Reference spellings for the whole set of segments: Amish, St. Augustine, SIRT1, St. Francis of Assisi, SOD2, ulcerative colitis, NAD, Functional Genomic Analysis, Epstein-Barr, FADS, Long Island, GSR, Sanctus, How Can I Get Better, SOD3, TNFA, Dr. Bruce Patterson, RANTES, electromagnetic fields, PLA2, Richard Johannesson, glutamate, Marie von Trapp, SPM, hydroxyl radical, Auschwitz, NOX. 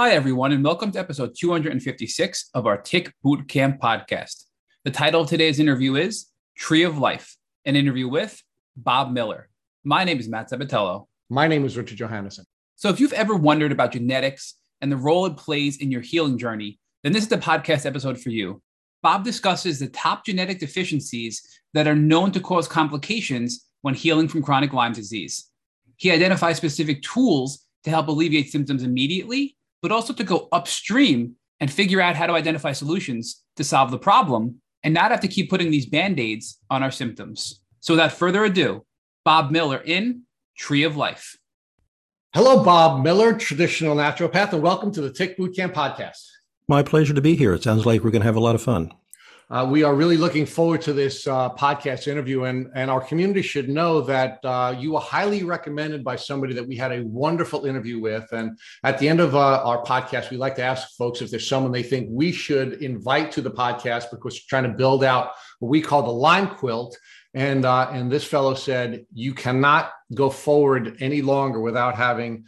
Hi, everyone, and welcome to episode 256 of our Tick Bootcamp podcast. The title of today's interview is Tree of Life, an interview with Bob Miller. My name is Matt Sabatello. My name is Richard Johannesson. So if you've ever wondered about genetics and the role it plays in your healing journey, then this is the podcast episode for you. Bob discusses the top genetic deficiencies that are known to cause complications when healing from chronic Lyme disease. He identifies specific tools to help alleviate symptoms immediately, but also to go upstream and figure out how to identify solutions to solve the problem and not have to keep putting these Band-Aids on our symptoms. So without further ado, Bob Miller in Tree of Life. Hello, Bob Miller, traditional naturopath, and welcome to the Tick Bootcamp podcast. My pleasure to be here. It sounds like we're going to have a lot of fun. We are really looking forward to this podcast interview, and our community should know that you were highly recommended by somebody that we had a wonderful interview with. And at the end of our podcast, we like to ask folks if there's someone they think we should invite to the podcast, because we're trying to build out what we call the Lyme quilt. And this fellow said, you cannot go forward any longer without having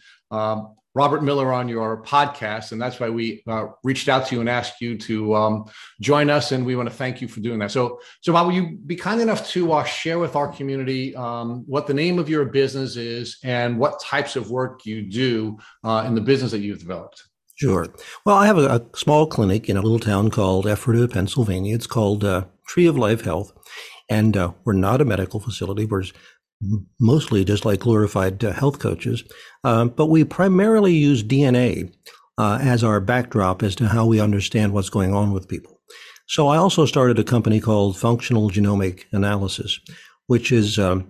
Robert Miller on your podcast, and that's why we reached out to you and asked you to join us, and we want to thank you for doing that. So Bob, will you be kind enough to share with our community what the name of your business is and what types of work you do in the business that you've developed? Sure. Well, I have a small clinic in a little town called Ephrata, Pennsylvania. It's called Tree of Life Health, and we're not a medical facility. We're mostly just like glorified health coaches, but we primarily use DNA as our backdrop as to how we understand what's going on with people. So I also started a company called Functional Genomic Analysis, which is a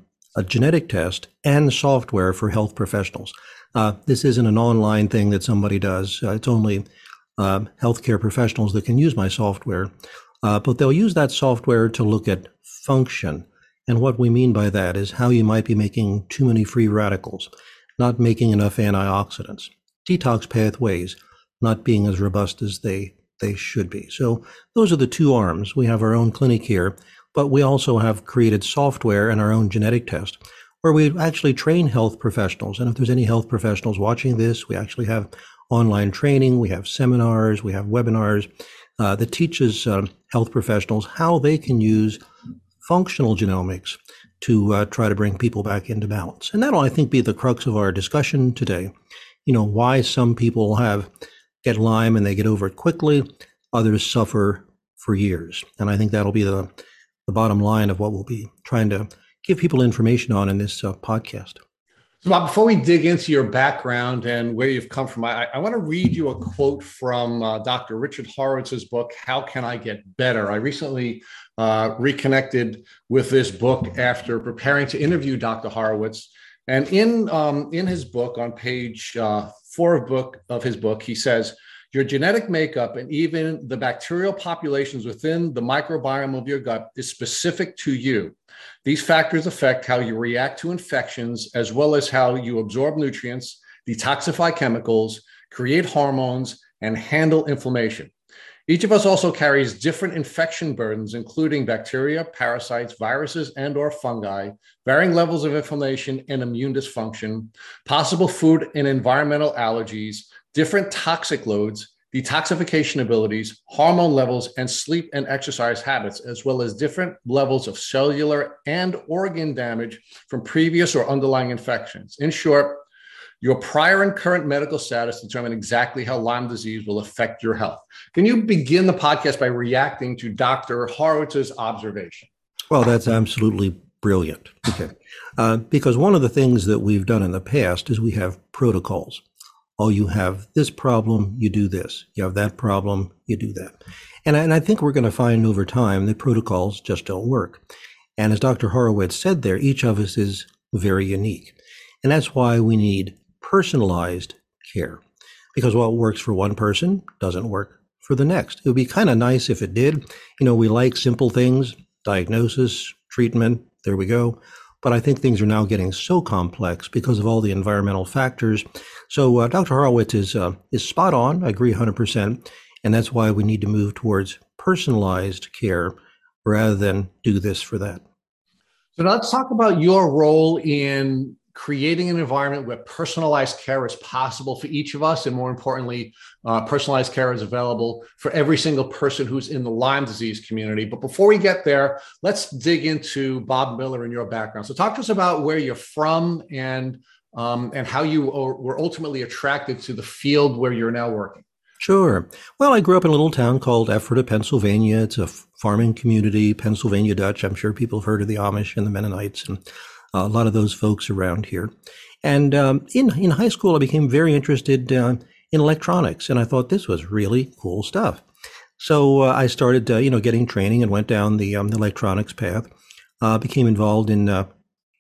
genetic test and software for health professionals. This isn't an online thing that somebody does. It's only healthcare professionals that can use my software, but they'll use that software to look at function. And what we mean by that is how you might be making too many free radicals, not making enough antioxidants, detox pathways not being as robust as they should be. So those are the two arms. We have our own clinic here, but we also have created software and our own genetic test where we actually train health professionals. And if there's any health professionals watching this, we actually have online training, we have seminars, we have webinars that teaches health professionals how they can use functional genomics to try to bring people back into balance. And that'll, I think, be the crux of our discussion today. You know, why some people get Lyme and they get over it quickly, others suffer for years. And I think that'll be the bottom line of what we'll be trying to give people information on in this podcast. So Bob, before we dig into your background and where you've come from, I want to read you a quote from Dr. Richard Horowitz's book, How Can I Get Better? I recently reconnected with this book after preparing to interview Dr. Horowitz. And in his book, on page 4 of his book, he says, your genetic makeup and even the bacterial populations within the microbiome of your gut is specific to you. These factors affect how you react to infections, as well as how you absorb nutrients, detoxify chemicals, create hormones, and handle inflammation. Each of us also carries different infection burdens, including bacteria, parasites, viruses, and/or fungi, varying levels of inflammation and immune dysfunction, possible food and environmental allergies, different toxic loads, detoxification abilities, hormone levels, and sleep and exercise habits, as well as different levels of cellular and organ damage from previous or underlying infections. In short, your prior and current medical status determine exactly how Lyme disease will affect your health. Can you begin the podcast by reacting to Dr. Horowitz's observation? Well, that's absolutely brilliant. Okay. Because one of the things that we've done in the past is we have protocols. Oh, you have this problem, you do this. You have that problem, you do that. And I think we're going to find over time that protocols just don't work. And as Dr. Horowitz said there, each of us is very unique. And that's why we need personalized care, because what works for one person doesn't work for the next. It would be kind of nice if it did. You know, we like simple things, diagnosis, treatment, there we go. But I think things are now getting so complex because of all the environmental factors. So Dr. Horowitz is spot on. I agree 100%. And that's why we need to move towards personalized care rather than do this for that. So now let's talk about your role in creating an environment where personalized care is possible for each of us, and more importantly, personalized care is available for every single person who's in the Lyme disease community. But before we get there, let's dig into Bob Miller and your background. So talk to us about where you're from and how you were ultimately attracted to the field where you're now working. Sure. Well, I grew up in a little town called Ephrata, Pennsylvania. It's a farming community, Pennsylvania Dutch. I'm sure people have heard of the Amish and the Mennonites and a lot of those folks around here. And in high school, I became very interested in electronics, and I thought this was really cool stuff. So I started, getting training and went down the electronics path. Became involved in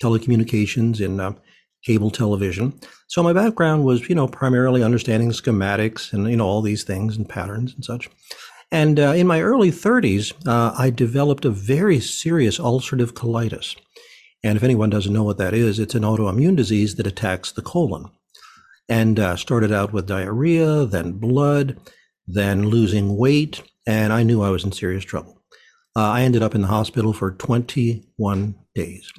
telecommunications and cable television. So my background was, primarily understanding schematics and, all these things and patterns and such. And in my early 30s, I developed a very serious ulcerative colitis. And if anyone doesn't know what that is, it's an autoimmune disease that attacks the colon. And started out with diarrhea, then blood, then losing weight, and I knew I was in serious trouble. I ended up in the hospital for 21 days.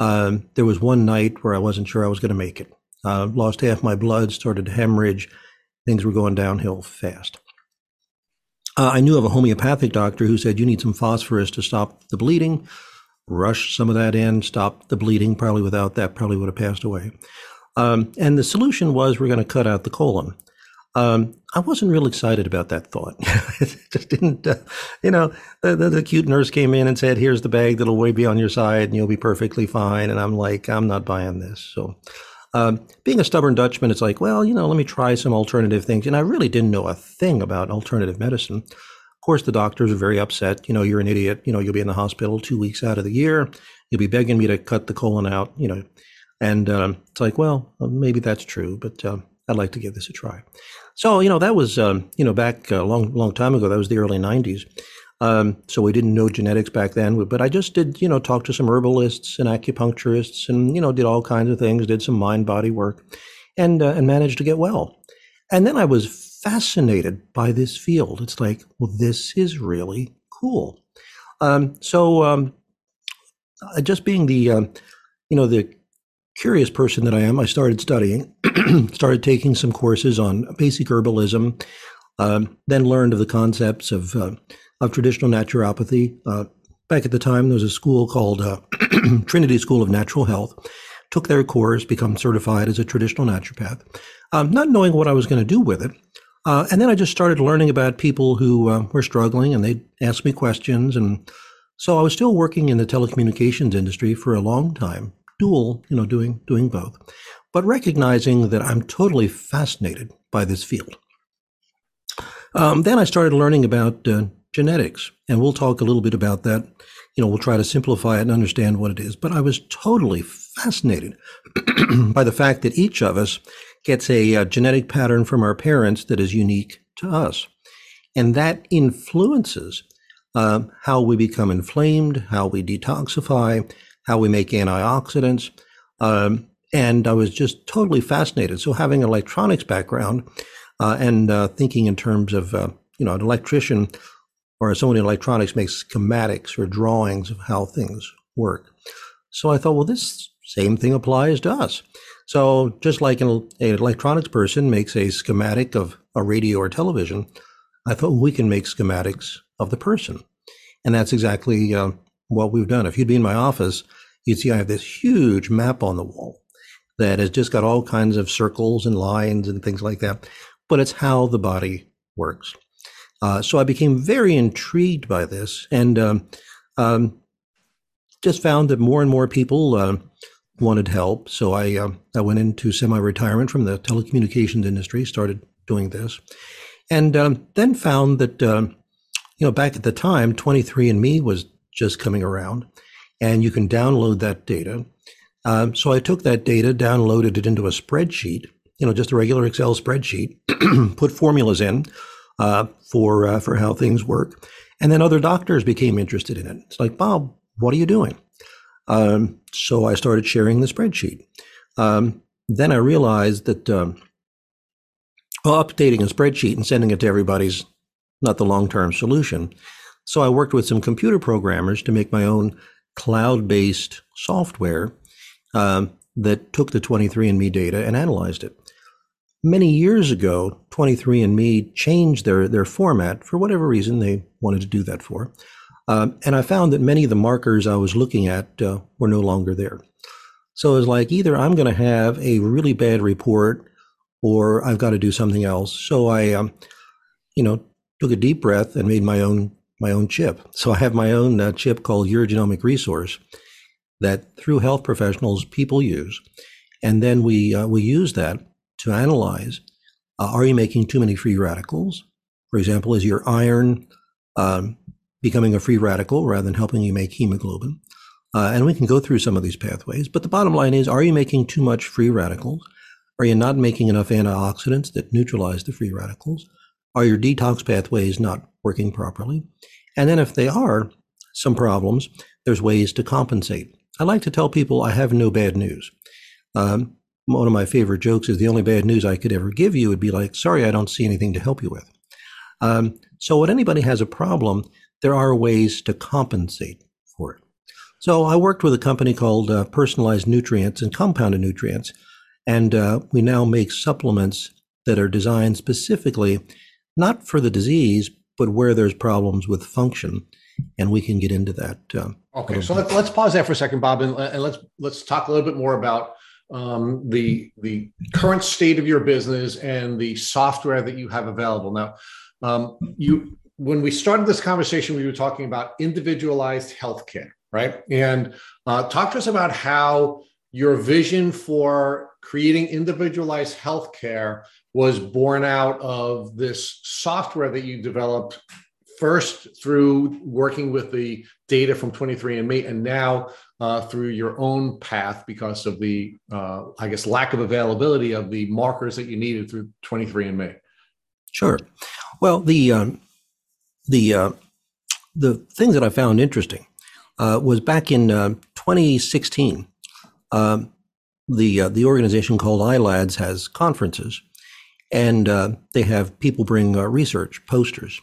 There was one night where I wasn't sure I was going to make it. Lost half my blood, started to hemorrhage. Things were going downhill fast. I knew of a homeopathic doctor who said, you need some phosphorus to stop the bleeding. Rush some of that in, stop the bleeding. Probably without that, probably would have passed away. And the solution was, we're going to cut out the colon. I wasn't real excited about that thought. It just didn't, the cute nurse came in and said, here's the bag that'll be on your side and you'll be perfectly fine. And I'm like, I'm not buying this. So being a stubborn Dutchman, it's like, well, let me try some alternative things. And I really didn't know a thing about alternative medicine. Of course, the doctors are very upset. You're an idiot. You'll be in the hospital 2 weeks out of the year. You'll be begging me to cut the colon out, And it's like, well, maybe that's true, but I'd like to give this a try. So, that was, back a long, long time ago. That was the early 90s. So we didn't know genetics back then, but I just did, talk to some herbalists and acupuncturists and, did all kinds of things, did some mind body work and managed to get well. And then I was fascinated by this field. It's like, well, this is really cool. Just being the, the curious person that I am, I started studying, started taking some courses on basic herbalism, then learned of the concepts of traditional naturopathy. Back at the time, there was a school called Trinity School of Natural Health. Took their course, become certified as a traditional naturopath, not knowing what I was going to do with it. And then I just started learning about people who were struggling, and they asked me questions. And so I was still working in the telecommunications industry for a long time. Dual, doing both, but recognizing that I'm totally fascinated by this field. Then I started learning about genetics, and we'll talk a little bit about that. We'll try to simplify it and understand what it is, but I was totally fascinated by the fact that each of us gets a genetic pattern from our parents that is unique to us. And that influences how we become inflamed, how we detoxify, how we make antioxidants, and I was just totally fascinated. So having an electronics background and thinking in terms of, an electrician or someone in electronics makes schematics or drawings of how things work. So I thought, well, this same thing applies to us. So just like an electronics person makes a schematic of a radio or television, I thought we can make schematics of the person. And that's exactly what we've done. If you'd be in my office, you'd see I have this huge map on the wall that has just got all kinds of circles and lines and things like that, but it's how the body works. So I became very intrigued by this and just found that more and more people wanted help. So I went into semi-retirement from the telecommunications industry, started doing this, and then found that, back at the time, 23andMe was just coming around, and you can download that data. So I took that data, downloaded it into a spreadsheet, just a regular Excel spreadsheet, put formulas in for how things work. And then other doctors became interested in it. It's like, Bob, what are you doing? So I started sharing the spreadsheet. Then I realized that updating a spreadsheet and sending it to everybody's not the long-term solution. So I worked with some computer programmers to make my own cloud-based software that took the 23andMe data and analyzed it. Many years ago, 23andMe changed their format for whatever reason they wanted to do that for. And I found that many of the markers I was looking at were no longer there. So it was like, either I'm going to have a really bad report or I've got to do something else. So I, took a deep breath and made my own chip. So I have my own chip called Your Genomic Resource that through health professionals people use. And then we use that to analyze, are you making too many free radicals? For example, is your iron becoming a free radical rather than helping you make hemoglobin? And we can go through some of these pathways. But the bottom line is, are you making too much free radicals? Are you not making enough antioxidants that neutralize the free radicals? Are your detox pathways not working properly? And then if they are, some problems, there's ways to compensate. I like to tell people I have no bad news. One of my favorite jokes is the only bad news I could ever give you would be like, sorry, I don't see anything to help you with. So when anybody has a problem, there are ways to compensate for it. So I worked with a company called Personalized Nutrients and Compounded Nutrients, and we now make supplements that are designed specifically not for the disease, but where there's problems with function, and we can get into that. Okay, so let's pause that for a second, Bob, and let's talk a little bit more about the current state of your business and the software that you have available now. When we started this conversation, we were talking about individualized healthcare, right? And talk to us about how your vision for creating individualized healthcare was born out of this software that you developed first through working with the data from 23andMe and now through your own path because of the, lack of availability of the markers that you needed through 23andMe. Sure. Well, the thing that I found interesting was back in 2016, the organization called ILADS has conferences, and they have people bring research posters.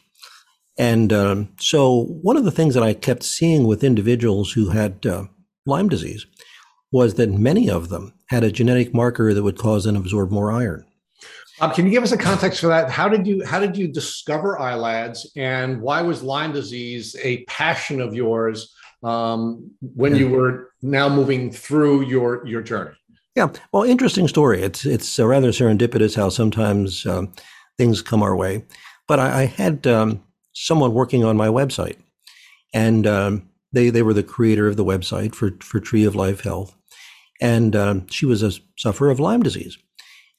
And so one of the things that I kept seeing with individuals who had Lyme disease was that many of them had a genetic marker that would cause them to absorb more iron. Can you give us a context for that? How did you discover ILADS, and why was Lyme disease a passion of yours when you were now moving through your journey? Yeah, well, interesting story. It's rather serendipitous how sometimes things come our way. But I had someone working on my website, and they were the creator of the website for Tree of Life Health, and she was a sufferer of Lyme disease.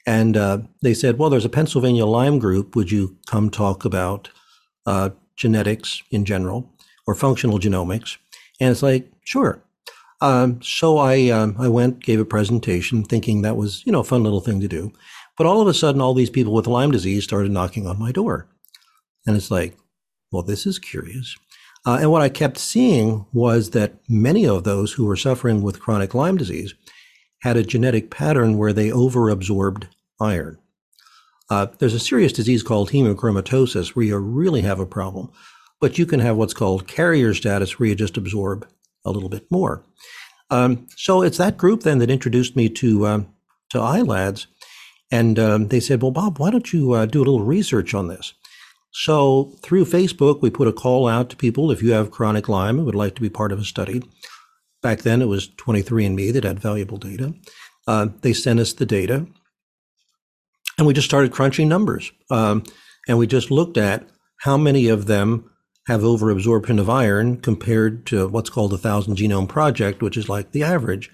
And they said, well, there's a Pennsylvania Lyme group. Would you come talk about genetics in general or functional genomics? And it's like, sure. So I went, gave a presentation thinking that was, a fun little thing to do. But all of a sudden, all these people with Lyme disease started knocking on my door. And it's like, well, this is curious. And what I kept seeing was that many of those who were suffering with chronic Lyme disease had a genetic pattern where they overabsorbed iron. There's a serious disease called hemochromatosis where you really have a problem, but you can have what's called carrier status where you just absorb a little bit more. So it's that group then that introduced me to ILADS, and they said, well, Bob, why don't you do a little research on this? So through Facebook, we put a call out to people if you have chronic Lyme and would like to be part of a study. Back then, it was 23andMe that had valuable data. They sent us the data, and we just started crunching numbers. And we just looked at how many of them have overabsorption of iron compared to what's called the 1,000 Genome Project, which is like the average.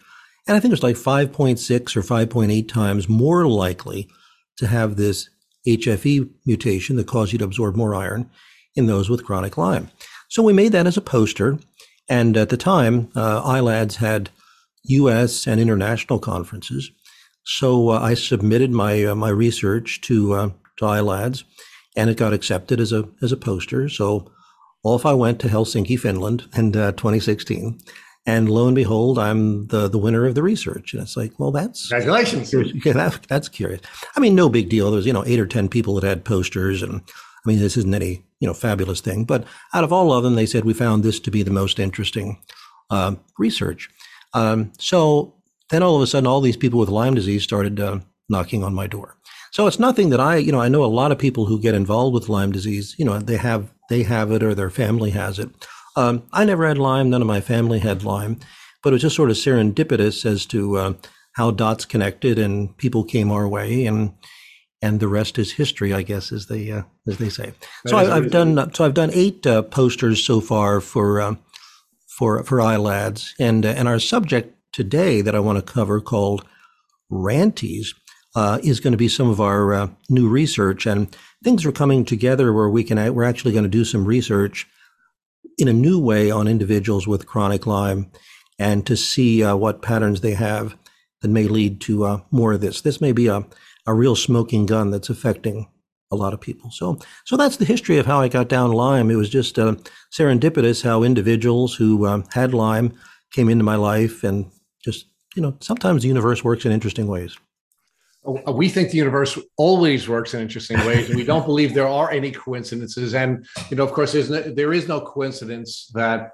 And I think it's like 5.6 or 5.8 times more likely to have this HFE mutation that caused you to absorb more iron in those with chronic Lyme. So we made that as a poster. And at the time, ILADS had U.S. and international conferences. So I submitted my research to ILADS, and it got accepted as a poster. So off I went to Helsinki, Finland in 2016. And lo and behold, I'm the winner of the research. And it's like, well, that's... Congratulations. Yeah, that's curious. I mean, no big deal. There's, 8 or 10 people that had posters, and I mean, this isn't any, fabulous thing, but out of all of them, they said, we found this to be the most interesting research. So Then all of a sudden, all these people with Lyme disease started knocking on my door. So it's nothing that I know a lot of people who get involved with Lyme disease, they have it or their family has it. I never had Lyme. None of my family had Lyme, but it was just sort of serendipitous as to how dots connected and people came our way, and the rest is history, I guess, as they say. So I've done 8 posters so far for ILADS, and our subject today that I want to cover, called RANTES, is going to be some of our new research, and things are coming together where we're actually going to do some research in a new way on individuals with chronic Lyme, and to see what patterns they have that may lead to more of this. This may be a real smoking gun that's affecting a lot of people. So that's the history of how I got down Lyme. It was just serendipitous how individuals who had Lyme came into my life, and just, sometimes the universe works in interesting ways. We think the universe always works in interesting ways, and we don't believe there are any coincidences. And, of course, there is no coincidence that,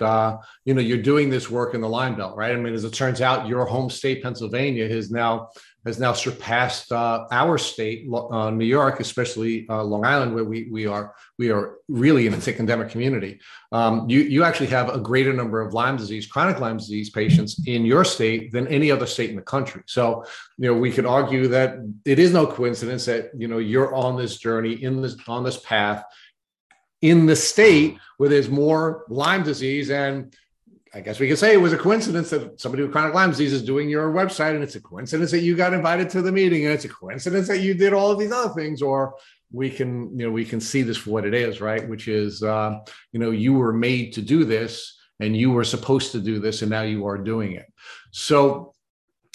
you're doing this work in the Lyme Belt, right? I mean, as it turns out, your home state, Pennsylvania, has now surpassed our state, New York, especially Long Island, where we are really in a tick endemic community. You actually have a greater number of chronic Lyme disease patients in your state than any other state in the country. So, we could argue that it is no coincidence that, you're on this journey, on this path, in the state where there's more Lyme disease. And I guess we could say it was a coincidence that somebody with chronic Lyme disease is doing your website, and it's a coincidence that you got invited to the meeting, and it's a coincidence that you did all of these other things. Or we can see this for what it is, right? Which is, you were made to do this, and you were supposed to do this, and now you are doing it. So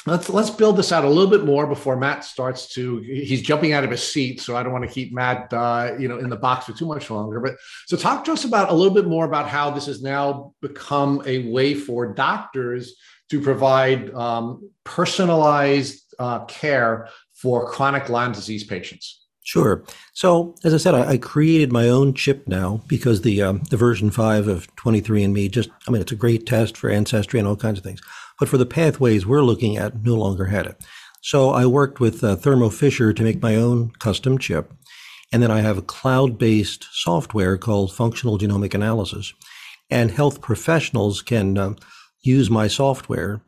let's build this out a little bit more before Matt starts to. He's jumping out of his seat, so I don't want to keep Matt, in the box for too much longer. But so talk to us about a little bit more about how this has now become a way for doctors to provide personalized care for chronic Lyme disease patients. Sure. So as I said, I created my own chip now, because the version 5 of 23andMe it's a great test for ancestry and all kinds of things, but for the pathways we're looking at, no longer had it. So I worked with Thermo Fisher to make my own custom chip. And then I have a cloud-based software called Functional Genomic Analysis. And health professionals can use my software,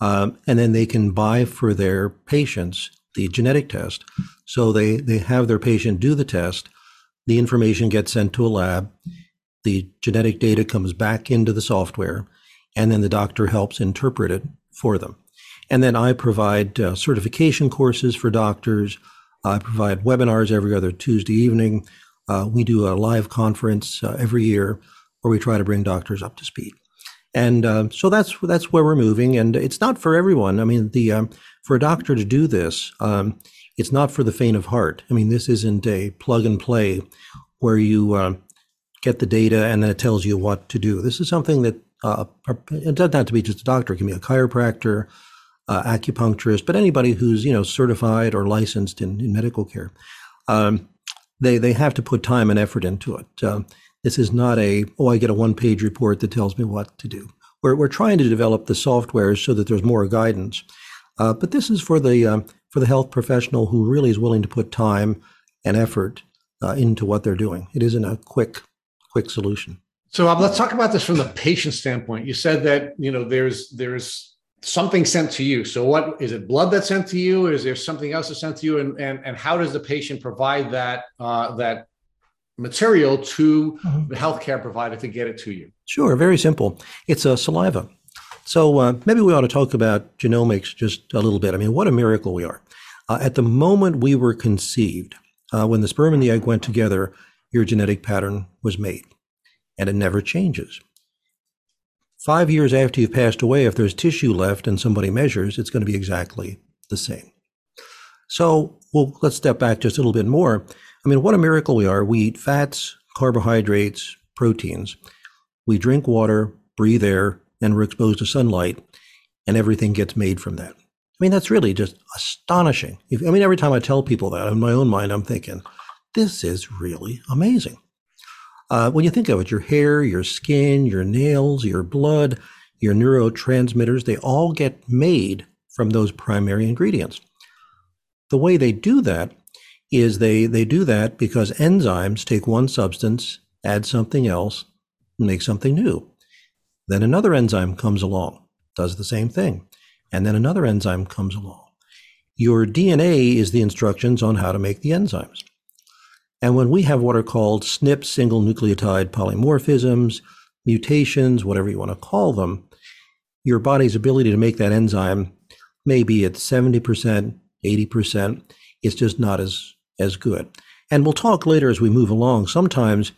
and then they can buy for their patients the genetic test. So they have their patient do the test. The information gets sent to a lab. The genetic data comes back into the software, and then the doctor helps interpret it for them. And then I provide certification courses for doctors. I provide webinars every other Tuesday evening. We do a live conference every year where we try to bring doctors up to speed. And so that's where we're moving. And it's not for everyone. I mean, for a doctor to do this, it's not for the faint of heart. I mean, this isn't a plug and play where you get the data and then it tells you what to do. This is something that it doesn't have to be just a doctor. It can be a chiropractor, acupuncturist, but anybody who's certified or licensed in medical care. They have to put time and effort into it. This is not I get a one-page report that tells me what to do. We're trying to develop the software so that there's more guidance, but this is for the health professional who really is willing to put time and effort into what they're doing. It isn't a quick solution. So let's talk about this from the patient standpoint. You said that, there's something sent to you. So what is it? Blood that's sent to you? Is there something else that's sent to you? And how does the patient provide that material to the healthcare provider to get it to you? Sure. Very simple. It's saliva. So maybe we ought to talk about genomics just a little bit. I mean, what a miracle we are. At the moment we were conceived, when the sperm and the egg went together, your genetic pattern was made. And it never changes. 5 years after you've passed away, if there's tissue left and somebody measures, it's going to be exactly the same. So let's step back just a little bit more. I mean, what a miracle we are. We eat fats, carbohydrates, proteins. We drink water, breathe air, and we're exposed to sunlight, and everything gets made from that. I mean, that's really just astonishing. Every time I tell people that, in my own mind, I'm thinking, this is really amazing. When you think of it, your hair, your skin, your nails, your blood, your neurotransmitters, they all get made from those primary ingredients. The way they do that is they do that because enzymes take one substance, add something else, and make something new. Then another enzyme comes along, does the same thing, and then another enzyme comes along. Your DNA is the instructions on how to make the enzymes. And when we have what are called SNP, single nucleotide polymorphisms, mutations, whatever you want to call them, your body's ability to make that enzyme may be at 70%, 80%. It's just not as good. And we'll talk later as we move along. Sometimes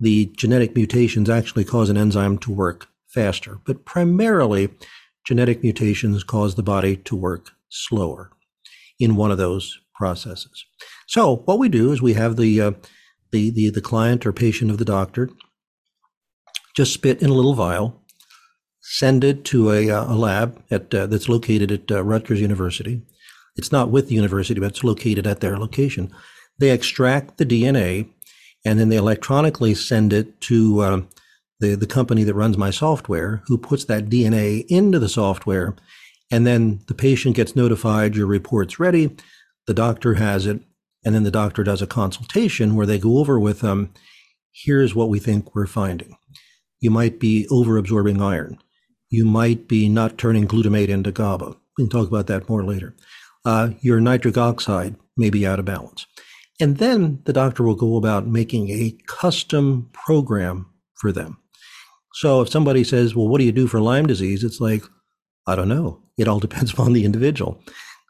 the genetic mutations actually cause an enzyme to work faster, but primarily genetic mutations cause the body to work slower in one of those processes. So what we do is we have the client or patient of the doctor just spit in a little vial, send it to a lab that's located at Rutgers University. It's not with the university, but it's located at their location. They extract the DNA, and then they electronically send it to the company that runs my software, who puts that DNA into the software, and then the patient gets notified, your report's ready, the doctor has it, and then the doctor does a consultation where they go over with them, here's what we think we're finding. You might be overabsorbing iron. You might be not turning glutamate into GABA. We can talk about that more later. Your nitric oxide may be out of balance. And then the doctor will go about making a custom program for them. So if somebody says, well, what do you do for Lyme disease? It's like, I don't know. It all depends upon the individual.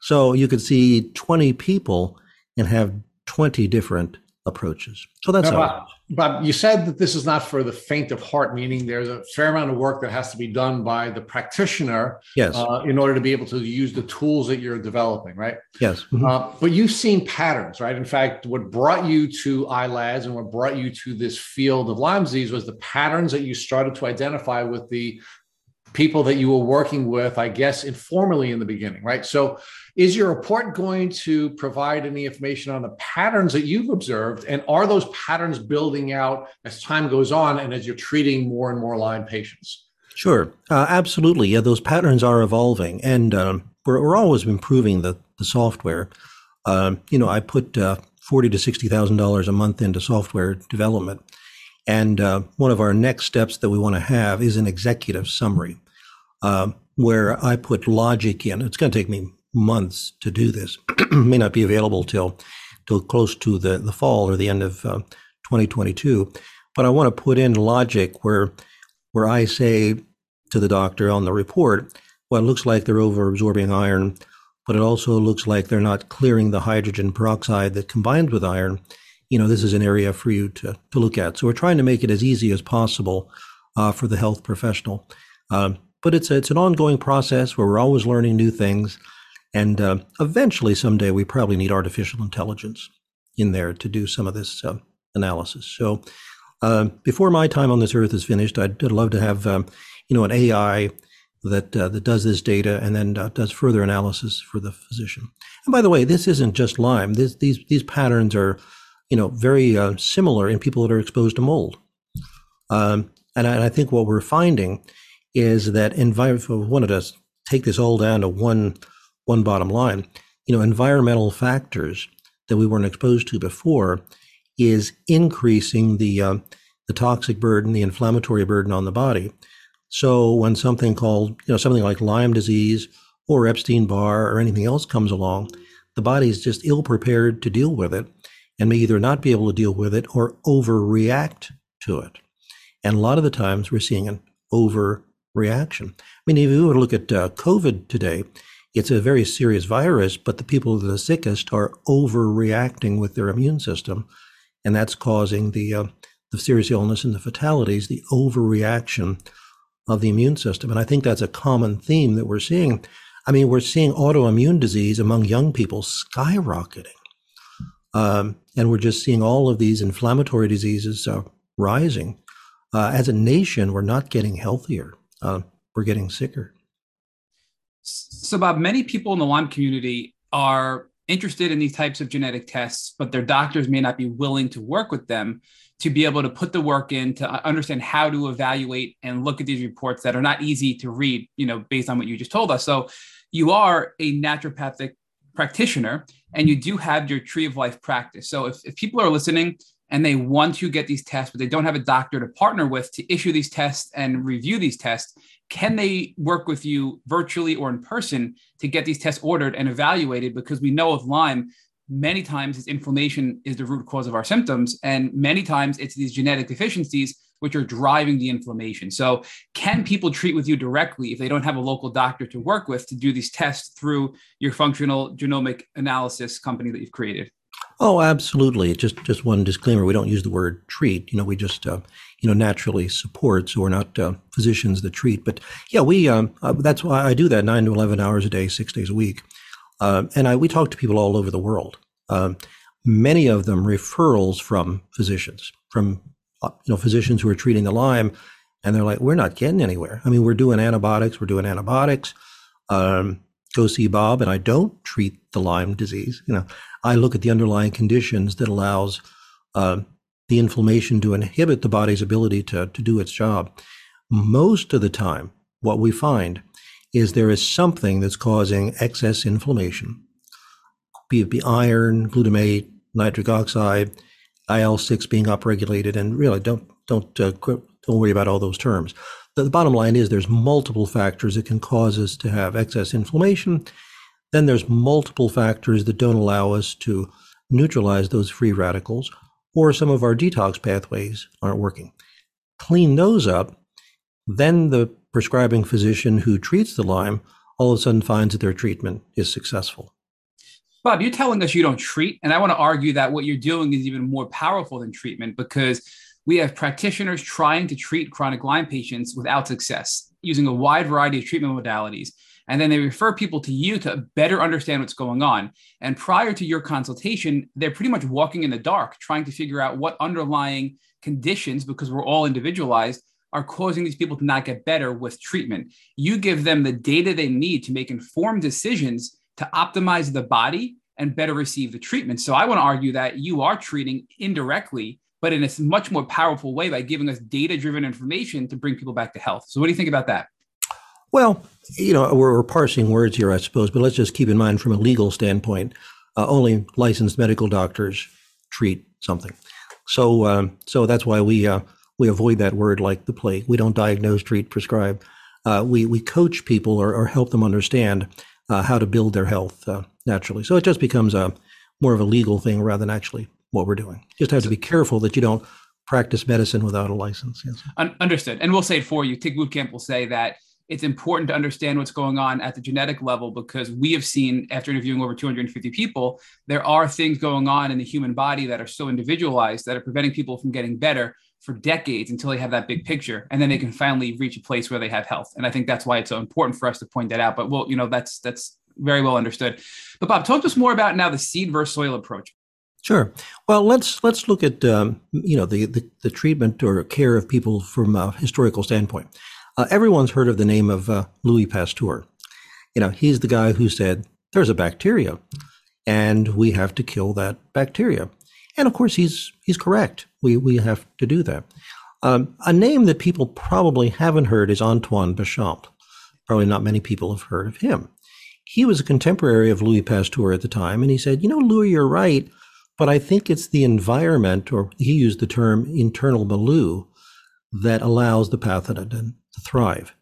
So you could see 20 people and have 20 different approaches. So that's how. Bob, you said that this is not for the faint of heart, meaning there's a fair amount of work that has to be done by the practitioner, yes, in order to be able to use the tools that you're developing, right? Yes. Mm-hmm. But you've seen patterns, right? In fact, what brought you to ILADS and what brought you to this field of Lyme disease was the patterns that you started to identify with the people that you were working with, I guess, informally in the beginning, right? So is your report going to provide any information on the patterns that you've observed? And are those patterns building out as time goes on and as you're treating more and more Lyme patients? Sure. Absolutely. Yeah, those patterns are evolving. And we're always improving the software. I put $40,000 to $60,000 a month into software development. And one of our next steps that we want to have is an executive summary where I put logic in. It's going to take me months to do this. May not be available till close to the fall or the end of 2022. But I want to put in logic where I say to the doctor on the report, well, it looks like they're overabsorbing iron, but it also looks like they're not clearing the hydrogen peroxide that combines with iron. This is an area for you to look at. So we're trying to make it as easy as possible for the health professional. But it's an ongoing process where we're always learning new things. And eventually, someday, we probably need artificial intelligence in there to do some of this analysis. So before my time on this earth is finished, I'd love to have, an AI that does this data and then does further analysis for the physician. And by the way, this isn't just Lyme. These patterns are very similar in people that are exposed to mold. And I think what we're finding is that wanted to take this all down to one bottom line, environmental factors that we weren't exposed to before is increasing the toxic burden, the inflammatory burden on the body. So when something called, something like Lyme disease or Epstein-Barr or anything else comes along, the body is just ill-prepared to deal with it, and may either not be able to deal with it or overreact to it. And a lot of the times we're seeing an overreaction. I mean, if you were to look at COVID today, it's a very serious virus, but the people that are sickest are overreacting with their immune system, and that's causing the serious illness and the fatalities, the overreaction of the immune system. And I think that's a common theme that we're seeing. I mean, we're seeing autoimmune disease among young people skyrocketing. And we're just seeing all of these inflammatory diseases rising. As a nation, we're not getting healthier. We're getting sicker. So, Bob, many people in the Lyme community are interested in these types of genetic tests, but their doctors may not be willing to work with them to be able to put the work in to understand how to evaluate and look at these reports that are not easy to read, you know, based on what you just told us. So you are a naturopathic practitioner and you do have your Tree of Life practice. So if people are listening and they want to get these tests, but they don't have a doctor to partner with to issue these tests and review these tests, can they work with you virtually or in person to get these tests ordered and evaluated? Because we know of Lyme, many times it's inflammation is the root cause of our symptoms. And many times it's these genetic deficiencies which are driving the inflammation. So can people treat with you directly if they don't have a local doctor to work with to do these tests through your functional genomic analysis company that you've created? Oh, absolutely. Just one disclaimer. We don't use the word treat. You know, we just, naturally support. So we're not physicians that treat. But yeah, we, that's why I do that 9 to 11 hours a day, 6 days a week. And we talk to people all over the world. Many of them referrals from physicians who are treating the Lyme. And they're like, we're not getting anywhere. I mean, we're doing antibiotics. Go see Bob, and I don't treat the Lyme disease. You know, I look at the underlying conditions that allows the inflammation to inhibit the body's ability to do its job. Most of the time, what we find is there is something that's causing excess inflammation, be it iron, glutamate, nitric oxide, IL-6 being upregulated, and really don't worry about all those terms. The bottom line is there's multiple factors that can cause us to have excess inflammation. Then there's multiple factors that don't allow us to neutralize those free radicals, or some of our detox pathways aren't working. Clean those up, then the prescribing physician who treats the Lyme all of a sudden finds that their treatment is successful. Bob, you're telling us you don't treat, and I want to argue that what you're doing is even more powerful than treatment, because we have practitioners trying to treat chronic Lyme patients without success using a wide variety of treatment modalities. And then they refer people to you to better understand what's going on. And prior to your consultation, they're pretty much walking in the dark, trying to figure out what underlying conditions, because we're all individualized, are causing these people to not get better with treatment. You give them the data they need to make informed decisions to optimize the body and better receive the treatment. So I want to argue that you are treating indirectly, but in a much more powerful way by giving us data-driven information to bring people back to health. So what do you think about that? Well, you know, we're parsing words here, I suppose, but let's just keep in mind from a legal standpoint, only licensed medical doctors treat something. So that's why we avoid that word like the plague. We don't diagnose, treat, prescribe. We coach people or help them understand how to build their health naturally. So it just becomes more of a legal thing rather than actually what we're doing. Just have to be careful that you don't practice medicine without a license. Yes. Understood. And we'll say it for you. Tick Bootcamp will say that it's important to understand what's going on at the genetic level, because we have seen, after interviewing over 250 people, there are things going on in the human body that are so individualized that are preventing people from getting better for decades until they have that big picture. And then they can finally reach a place where they have health. And I think that's why it's so important for us to point that out. But well, you know, that's very well understood. But Bob, talk to us more about now the seed versus soil approach. Sure. Well, let's look at the treatment or care of people from a historical standpoint. Everyone's heard of the name of Louis Pasteur. You know, he's the guy who said there's a bacteria, and we have to kill that bacteria. And of course, he's correct. We have to do that. A name that people probably haven't heard is Antoine Bechamp. Probably not many people have heard of him. He was a contemporary of Louis Pasteur at the time, and he said, you know, Louis, you're right. But I think it's the environment, or he used the term internal milieu, that allows the pathogen to thrive.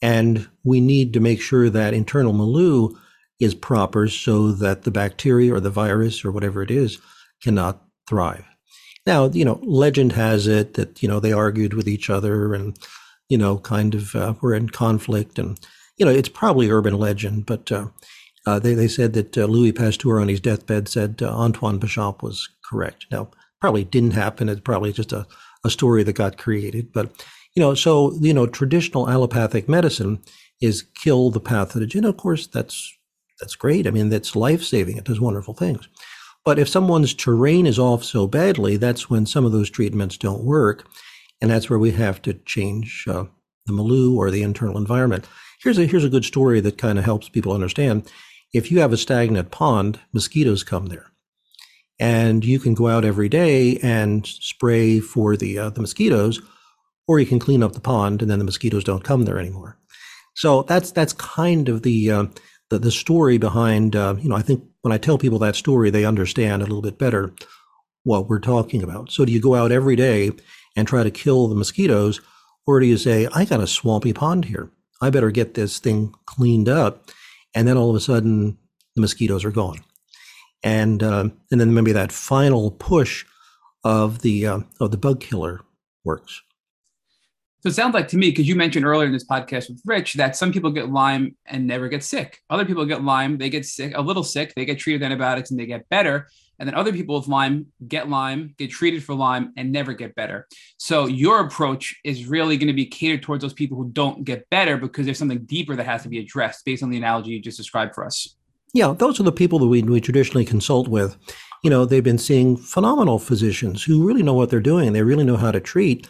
And we need to make sure that internal milieu is proper so that the bacteria or the virus or whatever it is cannot thrive. Now, you know, legend has it that, you know, they argued with each other and, you know, kind of were in conflict. And, you know, it's probably urban legend, but they said that Louis Pasteur on his deathbed said Antoine Bechamp was correct. Now, probably didn't happen. It's probably just a story that got created. But, you know, so, you know, traditional allopathic medicine is kill the pathogen. Of course, that's great. I mean, that's life-saving. It does wonderful things. But if someone's terrain is off so badly, that's when some of those treatments don't work. And that's where we have to change the milieu or the internal environment. Here's a good story that kind of helps people understand. If you have a stagnant pond, mosquitoes come there. And you can go out every day and spray for the mosquitoes, or you can clean up the pond and then the mosquitoes don't come there anymore. So that's kind of the story behind, I think when I tell people that story, they understand a little bit better what we're talking about. So do you go out every day and try to kill the mosquitoes, or do you say, I got a swampy pond here, I better get this thing cleaned up, and then all of a sudden the mosquitoes are gone. And then maybe that final push of the bug killer works. So it sounds like to me, because you mentioned earlier in this podcast with Rich, that some people get Lyme and never get sick. Other people get Lyme, they get sick, a little sick, they get treated with antibiotics and they get better. And then other people with Lyme, get treated for Lyme and never get better. So your approach is really going to be catered towards those people who don't get better, because there's something deeper that has to be addressed based on the analogy you just described for us. Yeah, those are the people that we traditionally consult with. You know, they've been seeing phenomenal physicians who really know what they're doing. They really know how to treat.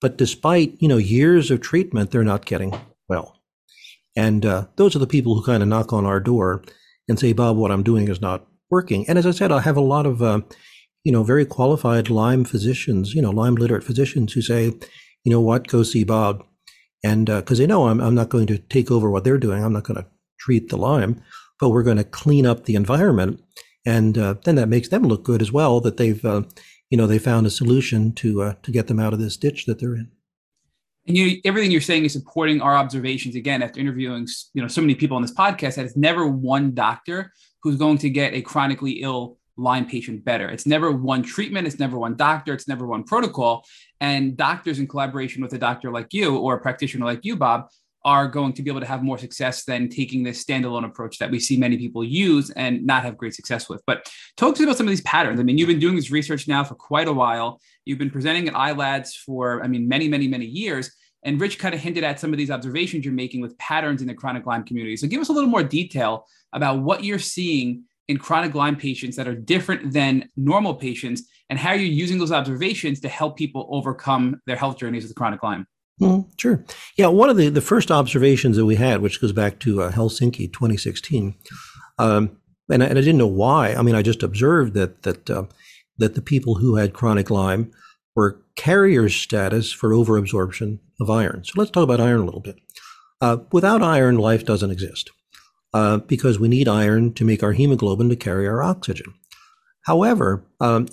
But despite, years of treatment, they're not getting well. And those are the people who kind of knock on our door and say, Bob, what I'm doing is not working. And as I said, I have a lot of, very qualified Lyme physicians, Lyme literate physicians who say, you know what, go see Bob. And because they know I'm not going to take over what they're doing. I'm not going to treat the Lyme, but we're going to clean up the environment. And then that makes them look good as well, that they've, they found a solution to get them out of this ditch that they're in. And everything you're saying is supporting our observations, again, after interviewing, so many people on this podcast, that it's never one doctor who's going to get a chronically ill Lyme patient better. It's never one treatment. It's never one doctor. It's never one protocol. And doctors in collaboration with a doctor like you or a practitioner like you, Bob, are going to be able to have more success than taking this standalone approach that we see many people use and not have great success with. But talk to me about some of these patterns. I mean, you've been doing this research now for quite a while. You've been presenting at ILADS for, many, many, many years. And Rich kind of hinted at some of these observations you're making with patterns in the chronic Lyme community. So give us a little more detail about what you're seeing in chronic Lyme patients that are different than normal patients, and how you're using those observations to help people overcome their health journeys with chronic Lyme. Sure. Yeah, one of the first observations that we had, which goes back to Helsinki 2016, and I didn't know why. I just observed that the people who had chronic Lyme were carrier status for overabsorption of iron. So let's talk about iron a little bit. Without iron, life doesn't exist because we need iron to make our hemoglobin to carry our oxygen. However,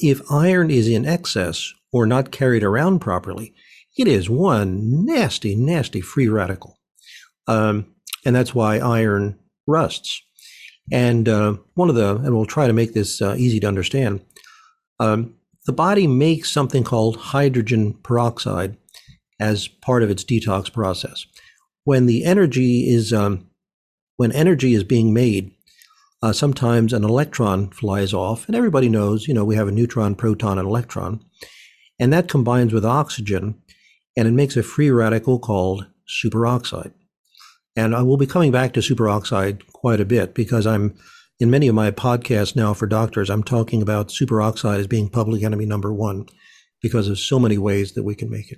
if iron is in excess or not carried around properly, it is one nasty, nasty free radical. And that's why iron rusts. And we'll try to make this easy to understand. The body makes something called hydrogen peroxide as part of its detox process. When energy is being made, sometimes an electron flies off, and everybody knows, we have a neutron, proton, and electron, and that combines with oxygen, and it makes a free radical called superoxide. And I will be coming back to superoxide quite a bit, because I'm in many of my podcasts now for doctors, I'm talking about superoxide as being public enemy number one because of so many ways that we can make it.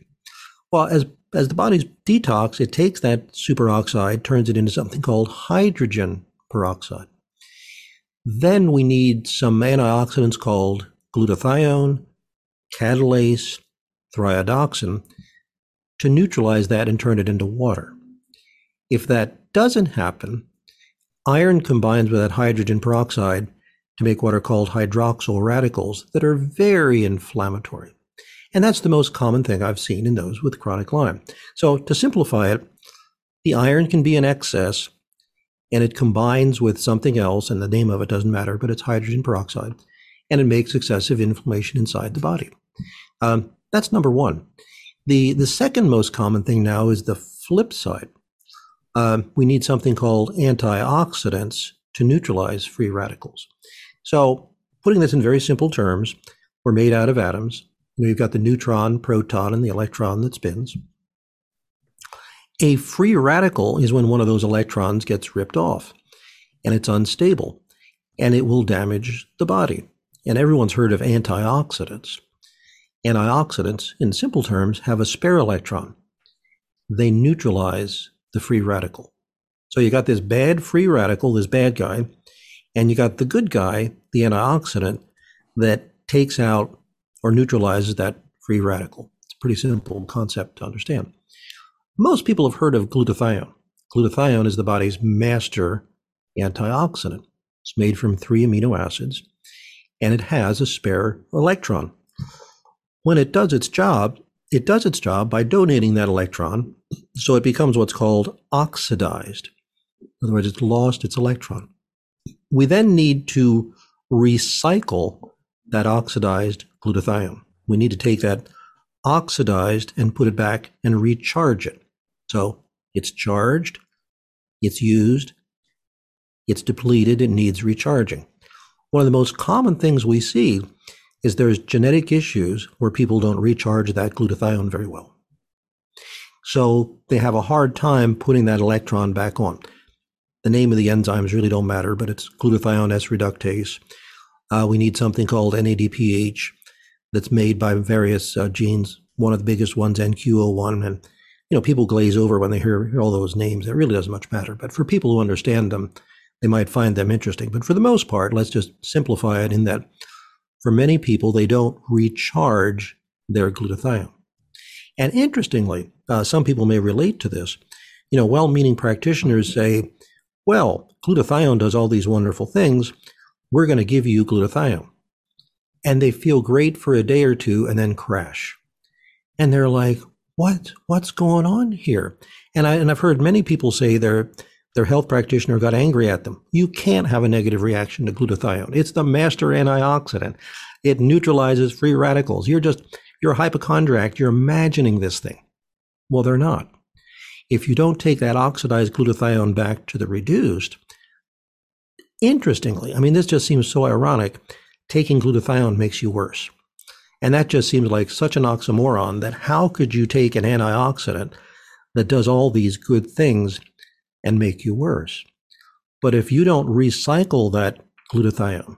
Well, as the body's detox, it takes that superoxide, turns it into something called hydrogen peroxide. Then we need some antioxidants called glutathione, catalase, thioredoxin, to neutralize that and turn it into water. If that doesn't happen, iron combines with that hydrogen peroxide to make what are called hydroxyl radicals that are very inflammatory. And that's the most common thing I've seen in those with chronic Lyme. So to simplify it, the iron can be in excess and it combines with something else, and the name of it doesn't matter, but it's hydrogen peroxide, and it makes excessive inflammation inside the body. That's number one. The second most common thing now is the flip side. We need something called antioxidants to neutralize free radicals. So putting this in very simple terms, we're made out of atoms. You've got the neutron, proton, and the electron that spins. A free radical is when one of those electrons gets ripped off, and it's unstable, and it will damage the body. And everyone's heard of antioxidants. Antioxidants, in simple terms, have a spare electron. They neutralize the free radical. So you got this bad free radical, this bad guy, and you got the good guy, the antioxidant, that takes out or neutralizes that free radical. It's a pretty simple concept to understand. Most people have heard of glutathione. Glutathione is the body's master antioxidant. It's made from 3 amino acids, and it has a spare electron. When it does its job by donating that electron, so it becomes what's called oxidized. In other words, it's lost its electron. We then need to recycle that oxidized glutathione. We need to take that oxidized and put it back and recharge it. So it's charged, it's used, it's depleted, it needs recharging. One of the most common things we see is there's genetic issues where people don't recharge that glutathione very well. So they have a hard time putting that electron back on. The name of the enzymes really don't matter, but it's glutathione S reductase. We need something called NADPH that's made by various genes. One of the biggest ones, NQO1, and people glaze over when they hear all those names. It really doesn't much matter. But for people who understand them, they might find them interesting. But for the most part, let's just simplify it in that for many people, they don't recharge their glutathione. And interestingly, some people may relate to this. Well-meaning practitioners say, well, glutathione does all these wonderful things. We're going to give you glutathione. And they feel great for a day or two and then crash. And they're like, what's going on here? And I've heard many people say their health practitioner got angry at them. You can't have a negative reaction to glutathione. It's the master antioxidant. It neutralizes free radicals. You're a hypochondriac. You're imagining this thing. Well, they're not. If you don't take that oxidized glutathione back to the reduced, interestingly, this just seems so ironic, taking glutathione makes you worse. And that just seems like such an oxymoron that how could you take an antioxidant that does all these good things and make you worse? But if you don't recycle that glutathione,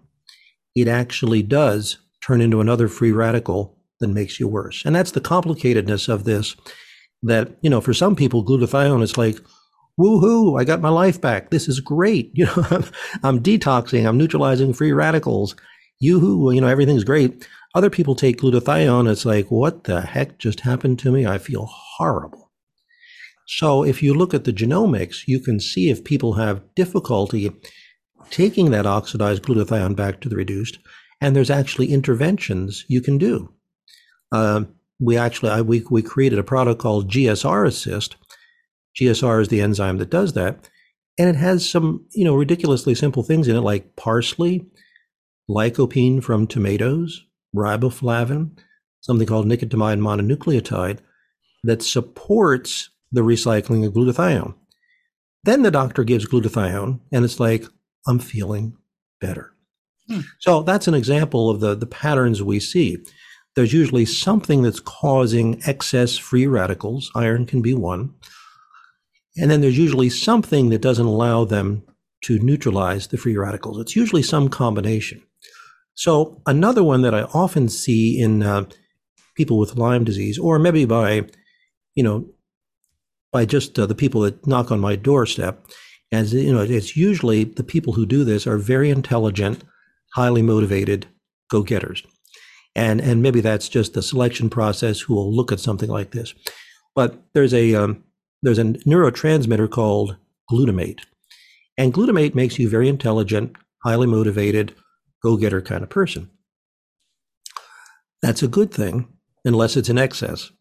it actually does turn into another free radical that makes you worse. And that's the complicatedness of this, that, for some people, glutathione is like, woohoo, I got my life back. This is great. I'm detoxing, I'm neutralizing free radicals. Yoo-hoo, everything's great. Other people take glutathione, it's like, what the heck just happened to me? I feel horrible. So if you look at the genomics, you can see if people have difficulty taking that oxidized glutathione back to the reduced, and there's actually interventions you can do. We created a product called GSR Assist. GSR is the enzyme that does that, and it has some, ridiculously simple things in it, like parsley, lycopene from tomatoes, riboflavin, something called nicotinamide mononucleotide that supports the recycling of glutathione. Then the doctor gives glutathione and it's like, I'm feeling better. So that's an example of the patterns we see. There's usually something that's causing excess free radicals. Iron can be one. And then there's usually something that doesn't allow them to neutralize the free radicals. It's usually some combination. So another one that I often see in people with Lyme disease, or maybe by just the people that knock on my doorstep, as it's usually the people who do this are very intelligent, highly motivated go-getters. And maybe that's just the selection process who will look at something like this. But there's a neurotransmitter called glutamate. And glutamate makes you very intelligent, highly motivated, go-getter kind of person. That's a good thing, unless it's in excess.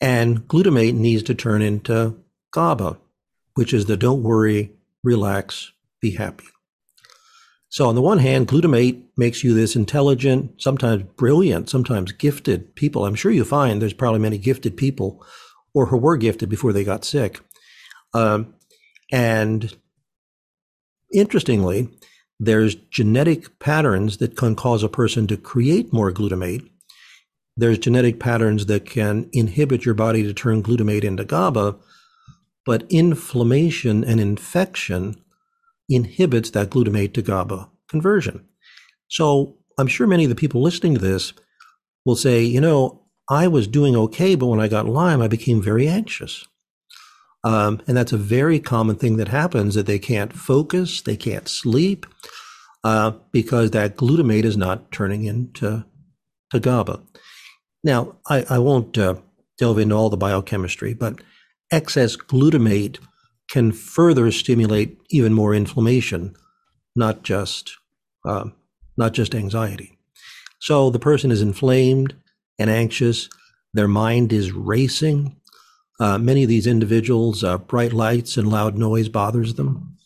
And glutamate needs to turn into GABA, which is the don't worry, relax, be happy. So on the one hand, glutamate makes you this intelligent, sometimes brilliant, sometimes gifted people. I'm sure you find there's probably many gifted people or who were gifted before they got sick. And interestingly, there's genetic patterns that can cause a person to create more glutamate. There's genetic patterns that can inhibit your body to turn glutamate into GABA, but inflammation and infection inhibits that glutamate to GABA conversion. So I'm sure many of the people listening to this will say, I was doing okay, but when I got Lyme, I became very anxious. And that's a very common thing that happens, that they can't focus, they can't sleep, because that glutamate is not turning into GABA. Now, I won't delve into all the biochemistry, but excess glutamate can further stimulate even more inflammation, not just anxiety. So the person is inflamed and anxious. Their mind is racing. Many of these individuals, bright lights and loud noise bothers them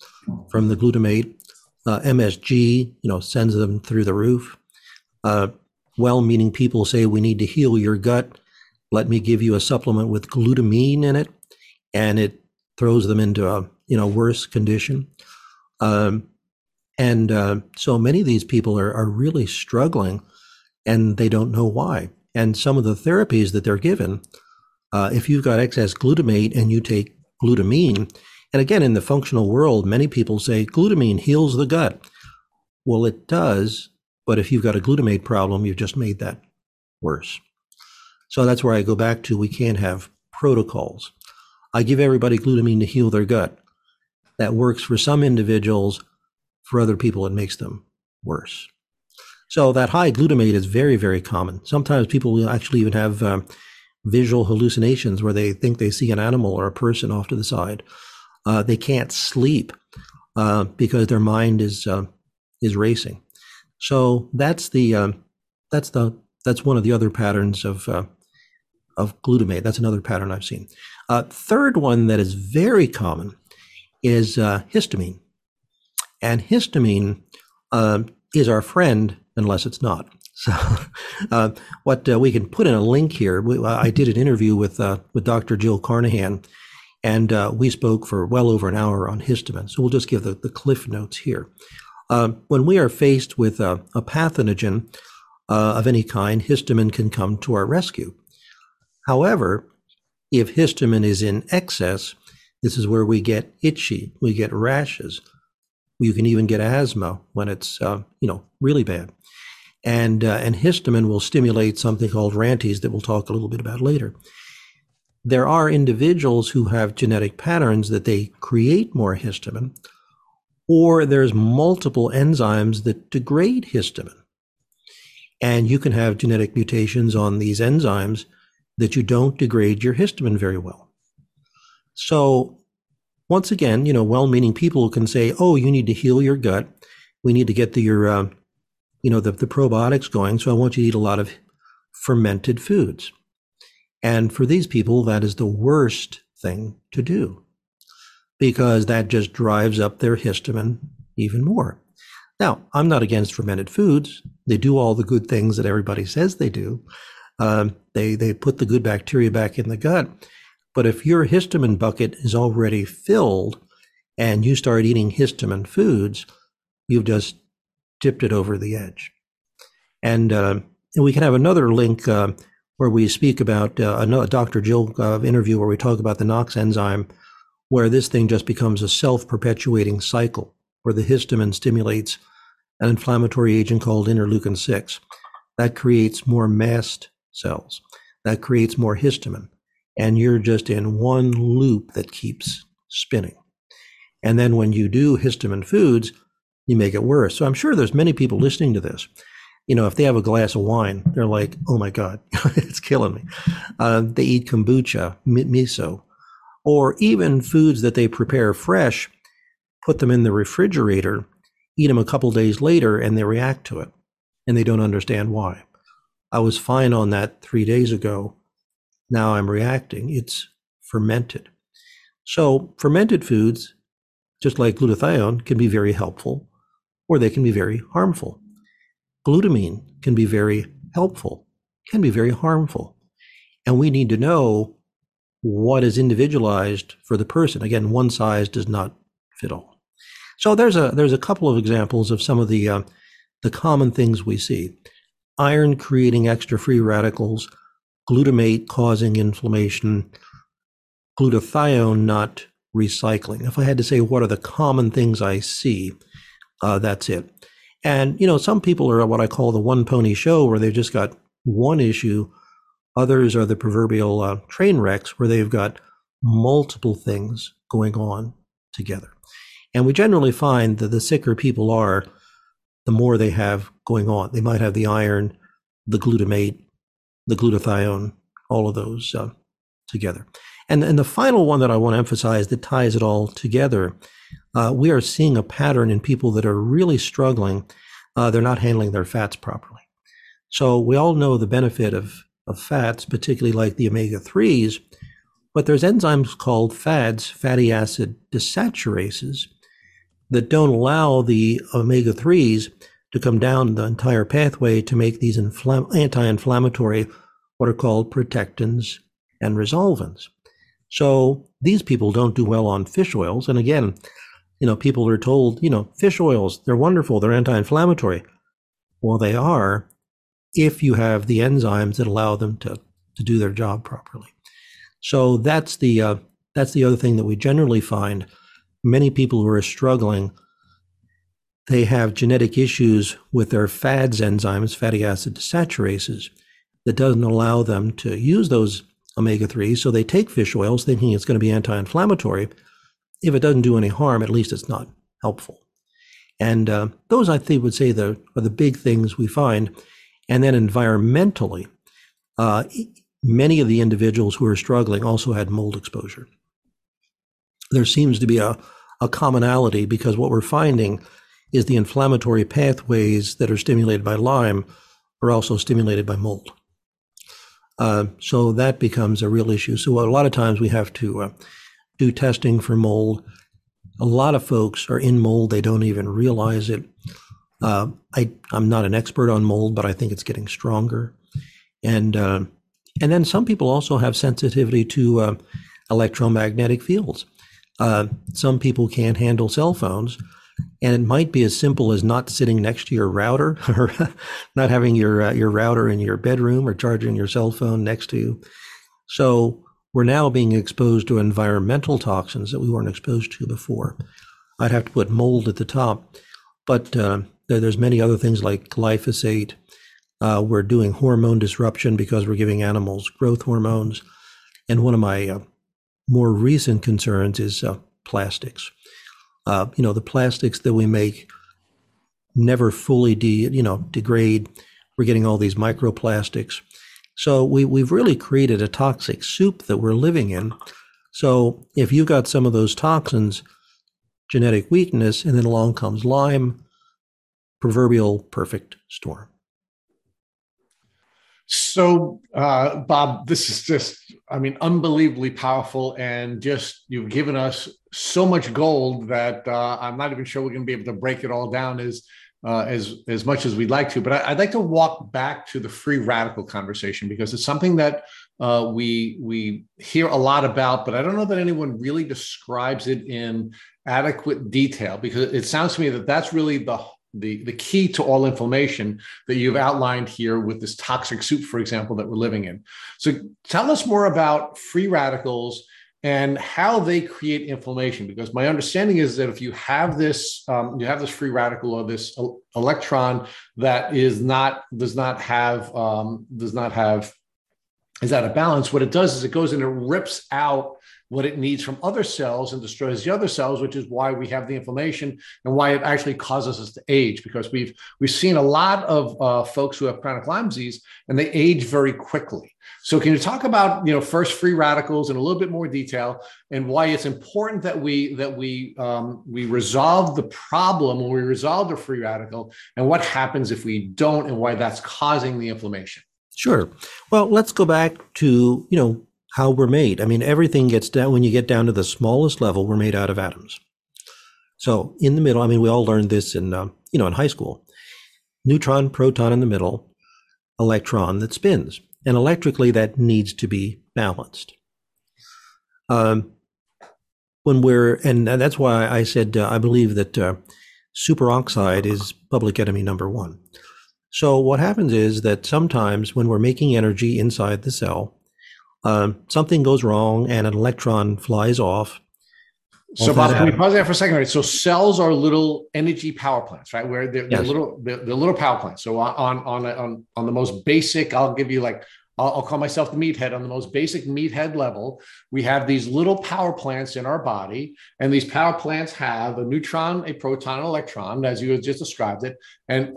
from the glutamate. MSG, sends them through the roof. Well-meaning people say, we need to heal your gut. Let me give you a supplement with glutamine in it. And it throws them into a worse condition. So many of these people are really struggling, and they don't know why. And some of the therapies that they're given, if you've got excess glutamate and you take glutamine, and again, in the functional world, many people say glutamine heals the gut. Well, it does, but if you've got a glutamate problem, you've just made that worse. So that's where I go back to, we can't have protocols. I give everybody glutamine to heal their gut. That works for some individuals. For other people, it makes them worse. So that high glutamate is very, very common. Sometimes people will actually even have visual hallucinations where they think they see an animal or a person off to the side. They can't sleep because their mind is racing. So that's one of the other patterns of glutamate. That's another pattern I've seen. Third one that is very common is histamine. And histamine is our friend unless it's not. So we can put in a link here. I did an interview with Dr. Jill Carnahan, and we spoke for well over an hour on histamine. So we'll just give the cliff notes here. When we are faced with a pathogen of any kind, histamine can come to our rescue. However, if histamine is in excess, this is where we get itchy, we get rashes. You can even get asthma when it's really bad, and histamine will stimulate something called RANTES that we'll talk a little bit about later. There are individuals who have genetic patterns that they create more histamine, or there's multiple enzymes that degrade histamine, and you can have genetic mutations on these enzymes that you don't degrade your histamine very well. So once again, well-meaning people can say, oh, you need to heal your gut. We need to get the probiotics going. So I want you to eat a lot of fermented foods. And for these people, that is the worst thing to do, because that just drives up their histamine even more. Now, I'm not against fermented foods. They do all the good things that everybody says they do. They put the good bacteria back in the gut. But if your histamine bucket is already filled and you start eating histamine foods, you've just tipped it over the edge. And we can have another link where we speak about another Dr. Jill interview where we talk about the NOX enzyme, where this thing just becomes a self-perpetuating cycle where the histamine stimulates an inflammatory agent called interleukin-6. That creates more mast cells. That creates more histamine. And you're just in one loop that keeps spinning. And then when you do histamine foods, you make it worse. So I'm sure there's many people listening to this. If they have a glass of wine, they're like, oh my God, it's killing me. They eat kombucha, miso, or even foods that they prepare fresh, put them in the refrigerator, eat them a couple days later, and they react to it. And they don't understand why. I was fine on that 3 days ago. Now I'm reacting. It's fermented. So fermented foods, just like glutathione, can be very helpful, or they can be very harmful. Glutamine can be very helpful, can be very harmful. And we need to know what is individualized for the person. Again, one size does not fit all. So there's a couple of examples of some of the common things we see. Iron creating extra free radicals, glutamate causing inflammation, glutathione not recycling. If I had to say what are the common things I see, that's it. And, some people are what I call the one pony show where they've just got one issue. Others are the proverbial train wrecks where they've got multiple things going on together. And we generally find that the sicker people are, the more they have going on. They might have the iron, the glutamate, the glutathione, all of those together. And the final one that I want to emphasize that ties it all together, we are seeing a pattern in people that are really struggling. They're not handling their fats properly. So we all know the benefit of fats, particularly like the omega-3s, but there's enzymes called FADS, fatty acid desaturases, that don't allow the omega-3s to come down the entire pathway to make these anti-inflammatory, what are called protectins and resolvins. So these people don't do well on fish oils. And again, you know, people are told, you know, fish oils, they're wonderful, they're anti-inflammatory. Well, they are, if you have the enzymes that allow them to do their job properly. So that's the other thing that we generally find. Many people who are struggling, they have genetic issues with their FADS enzymes, fatty acid desaturases, that doesn't allow them to use those omega-3s. So they take fish oils thinking it's going to be anti-inflammatory. If it doesn't do any harm, at least it's not helpful. And those, I think, would say are the big things we find. And then environmentally, many of the individuals who are struggling also had mold exposure. There seems to be a commonality, because what we're finding is the inflammatory pathways that are stimulated by Lyme are also stimulated by mold. So that becomes a real issue. So a lot of times we have to do testing for mold. A lot of folks are in mold. They don't even realize it. I'm not an expert on mold, but I think it's getting stronger. And then some people also have sensitivity to electromagnetic fields. Some people can't handle cell phones, and it might be as simple as not sitting next to your router or not having your router in your bedroom or charging your cell phone next to you. So we're now being exposed to environmental toxins that we weren't exposed to before. I'd have to put mold at the top, but there's many other things like glyphosate. We're doing hormone disruption because we're giving animals growth hormones. And one of my more recent concerns is plastics. You know, the plastics that we make never fully degrade. We're getting all these microplastics. So we've really created a toxic soup that we're living in. So if you've got some of those toxins, genetic weakness, and then along comes Lyme, proverbial perfect storm. So, Bob, this is just, I mean, unbelievably powerful, and just you've given us so much gold that I'm not even sure we're going to be able to break it all down as much as we'd like to. But I'd like to walk back to the free radical conversation, because it's something that we hear a lot about, but I don't know that anyone really describes it in adequate detail, because it sounds to me that that's really the key to all inflammation that you've outlined here with this toxic soup, for example, that we're living in. So tell us more about free radicals and how they create inflammation, because my understanding is that if you have this, free radical or this electron that is out of balance, what it does is it goes and it rips out what it needs from other cells and destroys the other cells, which is why we have the inflammation and why it actually causes us to age, because we've seen a lot of folks who have chronic Lyme disease and they age very quickly. So can you talk about, you know, first free radicals in a little bit more detail, and why it's important that we resolve the problem when we resolve the free radical, and what happens if we don't, and why that's causing the inflammation? Sure. Well, let's go back to, you know, how we're made. I mean, everything gets down, when you get down to the smallest level, we're made out of atoms. So in the middle, I mean, we all learned this in high school, neutron, proton in the middle, electron that spins. And electrically, that needs to be balanced. And that's why I said, I believe that superoxide is public enemy number one. So what happens is that sometimes when we're making energy inside the cell, something goes wrong and an electron flies off. So Bob, can we pause there for a second? Right? So cells are little energy power plants, right? Where they're little power plants. So on the most basic, I'll give you like I'll call myself the meathead. On the most basic meathead level, we have these little power plants in our body, and these power plants have a neutron, a proton, an electron, as you have just described it. And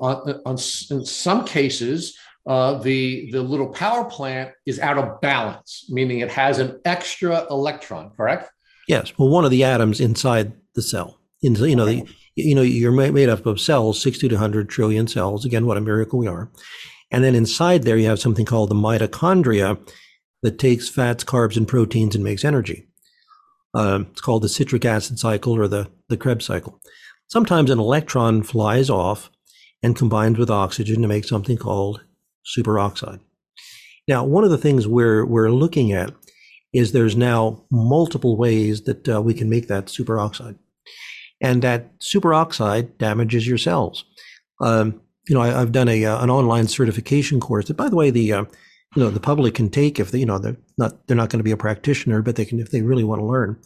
in some cases, the little power plant is out of balance, meaning it has an extra electron, correct? Yes. Well, one of the atoms inside the cell. You're made up of cells, 60 to 100 trillion cells. Again, what a miracle we are. And then inside there, you have something called the mitochondria that takes fats, carbs, and proteins and makes energy. It's called the citric acid cycle or the Krebs cycle. Sometimes an electron flies off and combines with oxygen to make something called superoxide. Now, one of the things we're looking at is there's now multiple ways that we can make that superoxide. And that superoxide damages your cells. I've done an online certification course that, by the way, the public can take if they're not going to be a practitioner, but they can if they really want to learn.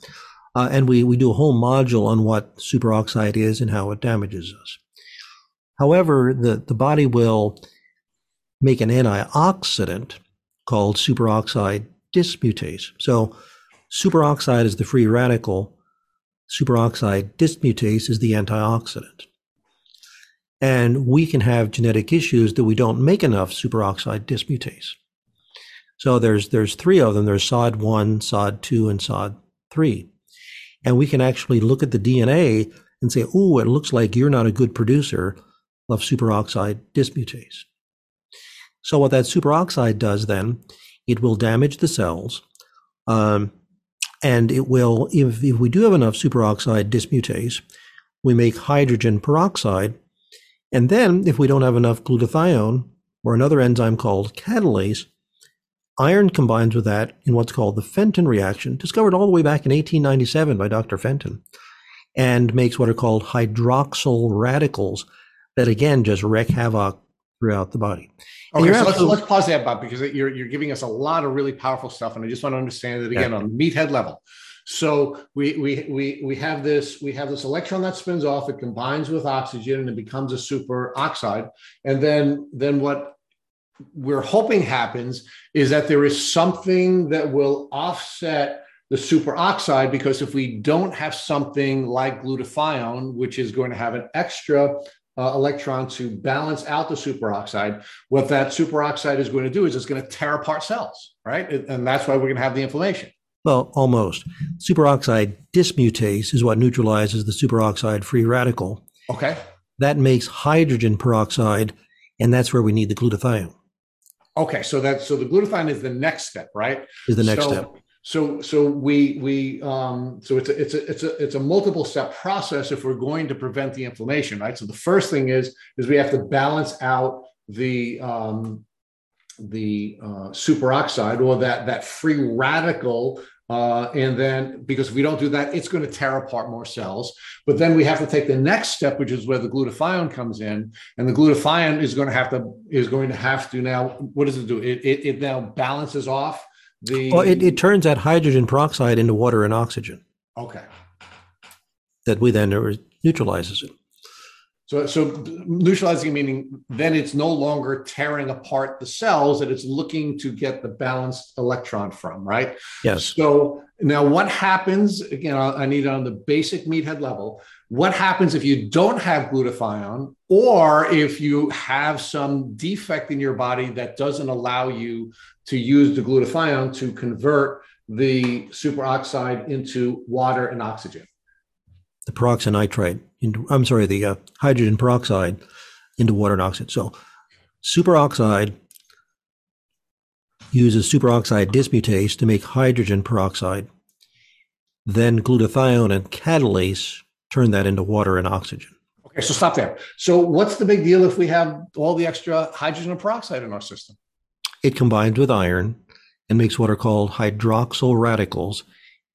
And we do a whole module on what superoxide is and how it damages us. However, the body will make an antioxidant called superoxide dismutase. So superoxide is the free radical. Superoxide dismutase is the antioxidant. And we can have genetic issues that we don't make enough superoxide dismutase. So there's three of them. There's SOD1, SOD2, and SOD3. And we can actually look at the DNA and say, oh, it looks like you're not a good producer of superoxide dismutase. So what that superoxide does then, it will damage the cells. And it will, if we do have enough superoxide dismutase, we make hydrogen peroxide. And then if we don't have enough glutathione or another enzyme called catalase, iron combines with that in what's called the Fenton reaction, discovered all the way back in 1897 by Dr. Fenton, and makes what are called hydroxyl radicals that, again, just wreak havoc throughout the body. Okay, so let's pause that, Bob, because you're giving us a lot of really powerful stuff, and I just want to understand it again on the meathead level. So we have this electron that spins off, it combines with oxygen, and it becomes a superoxide. And then what we're hoping happens is that there is something that will offset the superoxide, because if we don't have something like glutathione, which is going to have an extra electron to balance out the superoxide, what that superoxide is going to do is it's going to tear apart cells, right? And that's why we're going to have the inflammation. Well, almost. Superoxide dismutase is what neutralizes the superoxide free radical. Okay. That makes hydrogen peroxide, and that's where we need the glutathione. Okay, so the glutathione is the next step, right? Is the next step. So it's a multiple step process if we're going to prevent the inflammation, right? So the first thing is we have to balance out the superoxide, or that free radical, and then because if we don't do that, it's going to tear apart more cells. But then we have to take the next step, which is where the glutathione comes in, and the glutathione is going to have to now, what does it do? It now balances off the. Well, it turns that hydrogen peroxide into water and oxygen. Okay. That we then neutralizes it. So neutralizing, meaning then it's no longer tearing apart the cells that it's looking to get the balanced electron from, right? Yes. So now what happens, again, I need it on the basic meathead level, what happens if you don't have glutathione, or if you have some defect in your body that doesn't allow you to use the glutathione to convert the superoxide into water and oxygen? The peroxynitrite the hydrogen peroxide into water and oxygen. So superoxide uses superoxide dismutase to make hydrogen peroxide. Then glutathione and catalase turn that into water and oxygen. Okay, so stop there. So what's the big deal if we have all the extra hydrogen and peroxide in our system? It combines with iron and makes what are called hydroxyl radicals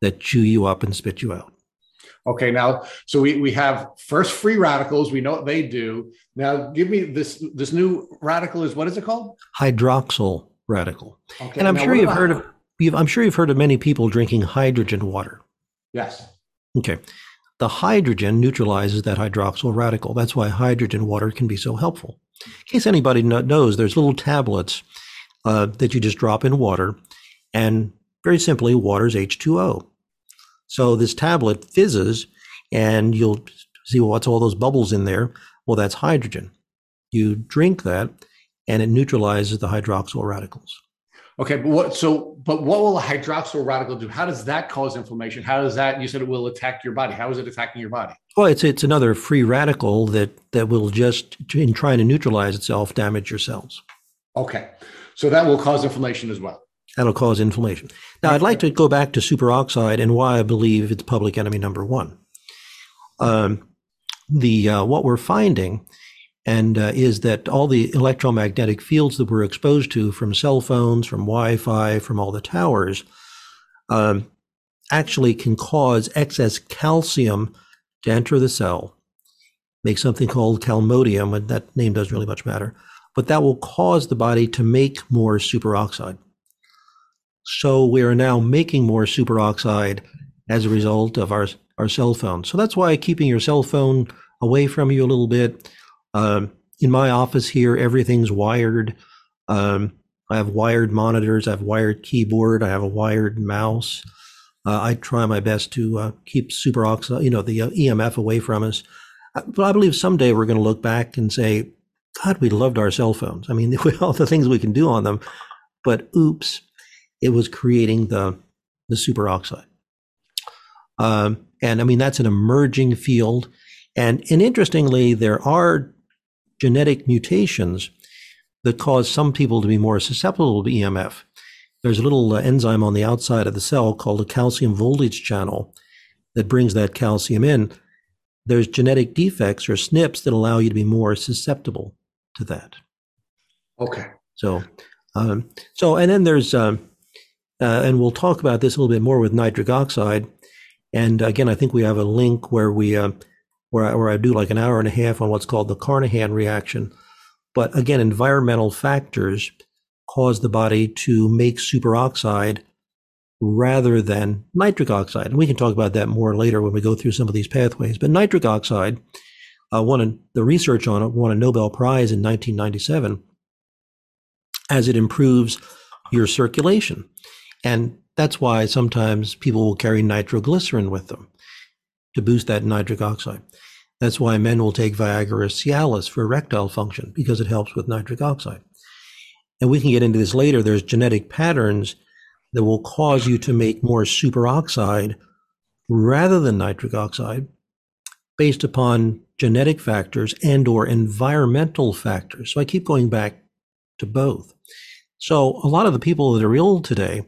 that chew you up and spit you out. Okay, now, so we have first free radicals. We know what they do. Now, give me this new radical is, what is it called? Hydroxyl radical. Okay, and I'm sure you've heard of many people drinking hydrogen water. Yes. Okay. The hydrogen neutralizes that hydroxyl radical. That's why hydrogen water can be so helpful. In case anybody knows, there's little tablets that you just drop in water. And very simply, water's H2O. So this tablet fizzes, and you'll see, well, what's all those bubbles in there? Well, that's hydrogen. You drink that, and it neutralizes the hydroxyl radicals. Okay, but what will a hydroxyl radical do? How does that cause inflammation? How does that, you said it will attack your body. How is it attacking your body? Well, it's another free radical that will just, in trying to neutralize itself, damage your cells. Okay, so that will cause inflammation as well. That'll cause inflammation. Now, I'd like to go back to superoxide and why I believe it's public enemy number one. What we're finding is that all the electromagnetic fields that we're exposed to from cell phones, from Wi-Fi, from all the towers, actually can cause excess calcium to enter the cell, make something called calmodium, and that name doesn't really much matter, but that will cause the body to make more superoxide. So we are now making more superoxide as a result of our cell phone. So that's why keeping your cell phone away from you a little bit. In my office here, everything's wired. I have wired monitors. I have wired keyboard. I have a wired mouse. I try my best to keep superoxide, the EMF away from us. But I believe someday we're going to look back and say, God, we loved our cell phones. I mean, all the things we can do on them, but oops, it was creating the superoxide. And I mean, that's an emerging field. And interestingly, there are genetic mutations that cause some people to be more susceptible to EMF. There's a little enzyme on the outside of the cell called a calcium voltage channel that brings that calcium in. There's genetic defects or SNPs that allow you to be more susceptible to that. Okay. So then there's, and we'll talk about this a little bit more with nitric oxide. And again, I think we have a link where I do like an hour and a half on what's called the Carnahan reaction. But again, environmental factors cause the body to make superoxide rather than nitric oxide. And we can talk about that more later when we go through some of these pathways. But nitric oxide, the research on it won a Nobel Prize in 1997 as it improves your circulation. And that's why sometimes people will carry nitroglycerin with them to boost that nitric oxide. That's why men will take Viagra or Cialis for erectile function, because it helps with nitric oxide. And we can get into this later. There's genetic patterns that will cause you to make more superoxide rather than nitric oxide based upon genetic factors and or environmental factors. So I keep going back to both. So a lot of the people that are ill today,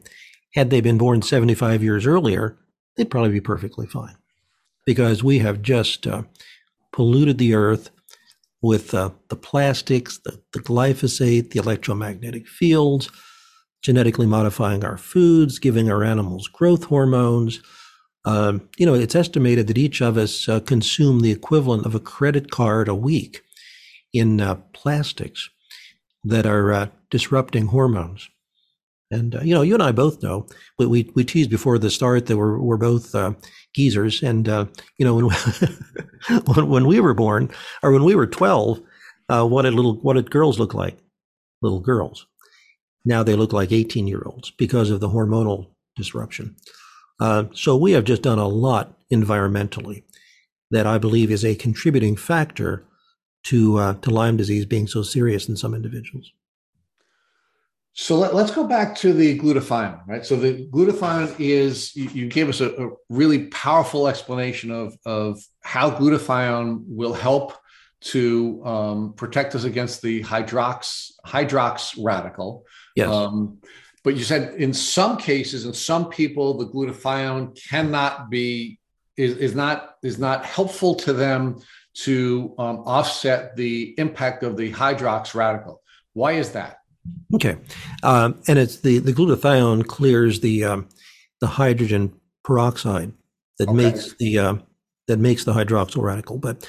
had they been born 75 years earlier, they'd probably be perfectly fine. Because we have just polluted the earth with the plastics, the glyphosate, the electromagnetic fields, genetically modifying our foods, giving our animals growth hormones. It's estimated that each of us consume the equivalent of a credit card a week in plastics that are disrupting hormones. And, you and I both know, we teased before the start that we're both geezers. And, when we were born, or when we were 12, what did girls look like? Little girls. Now they look like 18-year-olds because of the hormonal disruption. So we have just done a lot environmentally that I believe is a contributing factor to Lyme disease being so serious in some individuals. So let's go back to the glutathione, right? So the glutathione is, you gave us a really powerful explanation of how glutathione will help to protect us against the hydrox radical. Yes. But you said in some cases, in some people, the glutathione is not helpful to them to offset the impact of the hydrox radical. Why is that? Okay, and it's the glutathione clears the hydrogen peroxide that makes the hydroxyl radical. But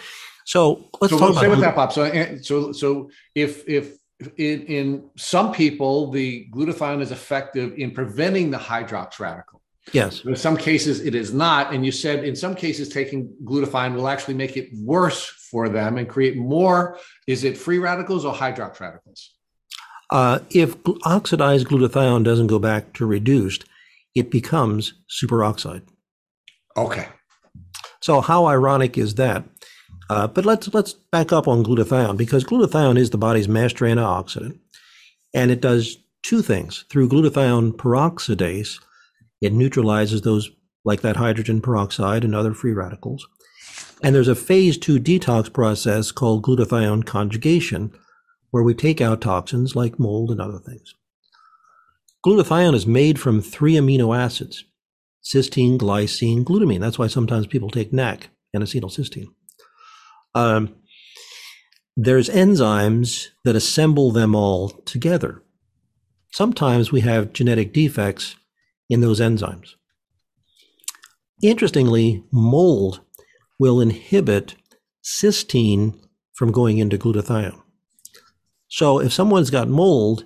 let's talk about that, Bob. So if in some people the glutathione is effective in preventing the hydrox radical. Yes. But in some cases it is not, and you said in some cases taking glutathione will actually make it worse for them and create more. Is it free radicals or hydrox radicals? If oxidized glutathione doesn't go back to reduced, it becomes superoxide. Okay. So how ironic is that? But let's back up on glutathione, because glutathione is the body's master antioxidant, and it does two things. Through glutathione peroxidase, it neutralizes those like that hydrogen peroxide and other free radicals. And there's a phase 2 detox process called glutathione conjugation, where we take out toxins like mold and other things. Glutathione is made from 3 amino acids: cysteine, glycine, glutamine. That's why sometimes people take NAC and acetylcysteine. There's enzymes that assemble them all together. Sometimes we have genetic defects in those enzymes. Interestingly, mold will inhibit cysteine from going into glutathione. So if someone's got mold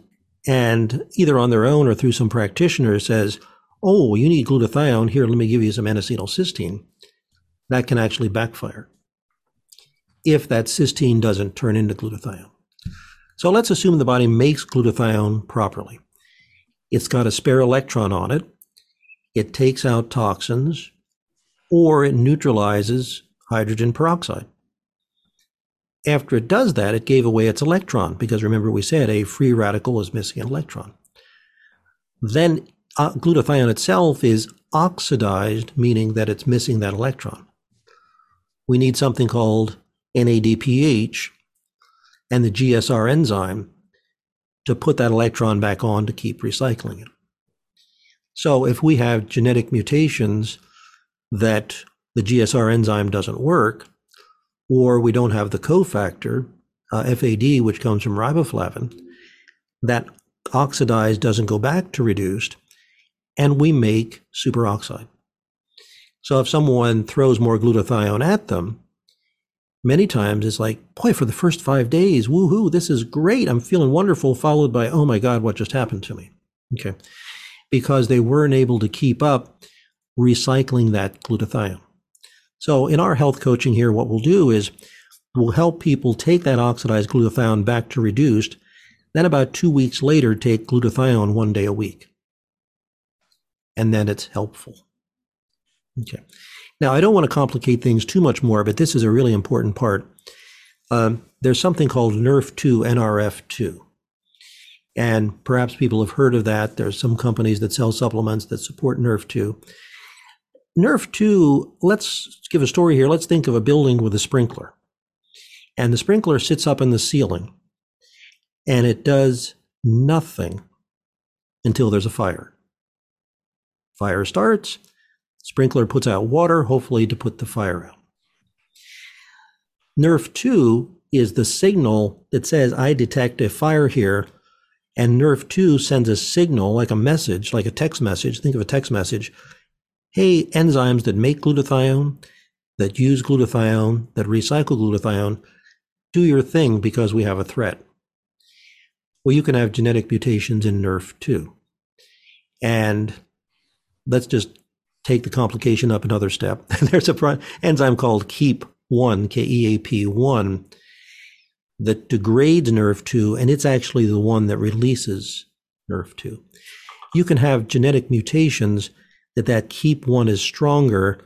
and either on their own or through some practitioner says, oh, you need glutathione, here, let me give you some N-acetylcysteine, that can actually backfire if that cysteine doesn't turn into glutathione. So let's assume the body makes glutathione properly. It's got a spare electron on it. It takes out toxins, or it neutralizes hydrogen peroxide. After it does that, it gave away its electron, because remember we said a free radical is missing an electron. Then glutathione itself is oxidized, meaning that it's missing that electron. We need something called NADPH and the GSR enzyme to put that electron back on to keep recycling it. So if we have genetic mutations that the GSR enzyme doesn't work, or we don't have the cofactor, FAD, which comes from riboflavin, that oxidized doesn't go back to reduced, and we make superoxide. So if someone throws more glutathione at them, many times it's like, boy, for the first 5 days, woohoo, this is great, I'm feeling wonderful, followed by, oh my God, what just happened to me? Okay, because they weren't able to keep up recycling that glutathione. So in our health coaching here, what we'll do is we'll help people take that oxidized glutathione back to reduced, then about 2 weeks later, take glutathione 1 day a week. And then it's helpful. Okay. Now, I don't want to complicate things too much more, but this is a really important part. There's something called NRF2. And perhaps people have heard of that. There's some companies that sell supplements that support NRF2. NRF2, let's give a story here. Let's think of a building with a sprinkler. And the sprinkler sits up in the ceiling. And it does nothing until there's a fire. Fire starts. Sprinkler puts out water, hopefully to put the fire out. NRF2 is the signal that says, I detect a fire here. And NRF2 sends a signal, like a message, like a text message. Think of a text message. Hey, enzymes that make glutathione, that use glutathione, that recycle glutathione, do your thing because we have a threat. Well, you can have genetic mutations in NRF2. And let's just take the complication up another step. There's an enzyme called KEAP1, K-E-A-P-1, that degrades NRF2, and it's actually the one that releases NRF2. You can have genetic mutations that KEAP1 is stronger.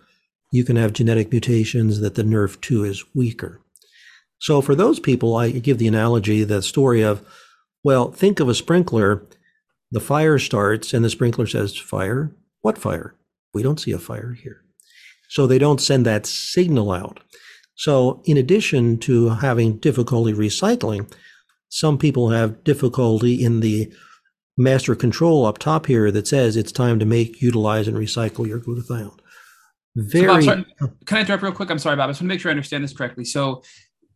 You can have genetic mutations that the NRF2 is weaker. So for those people, I give the analogy, the story of, well, think of a sprinkler. The fire starts, and the sprinkler says, fire? What fire? We don't see a fire here. So they don't send that signal out. So in addition to having difficulty recycling, some people have difficulty in the master control up top here that says it's time to make, utilize, and recycle your glutathione. So Bob, sorry, can I interrupt real quick? I'm sorry, Bob. I just want to make sure I understand this correctly. So,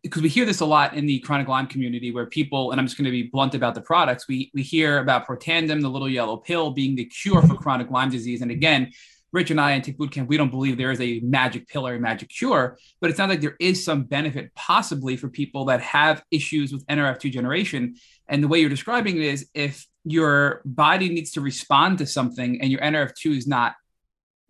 because we hear this a lot in the chronic Lyme community where people, and I'm just going to be blunt about the products, we hear about Protandim, the little yellow pill, being the cure for chronic Lyme disease. And again, Rich and I in Tick Bootcamp, we don't believe there is a magic pill or a magic cure, but it sounds like there is some benefit possibly for people that have issues with NRF2 generation. And the way you're describing it is if your body needs to respond to something and your NRF2 is not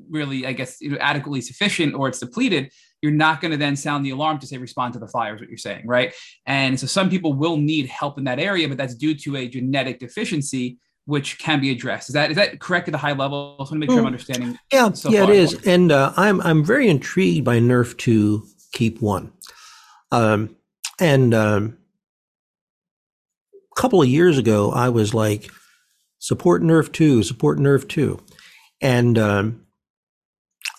really, I guess, adequately sufficient or it's depleted, you're not going to then sound the alarm to say respond to the fire is what you're saying, right? And so some people will need help in that area, but that's due to a genetic deficiency, which can be addressed. Is that correct at a high level? I just want to make sure I'm understanding. Yeah, it is. And I'm very intrigued by NRF2 KEAP1. A couple of years ago, I was like, support NRF2. And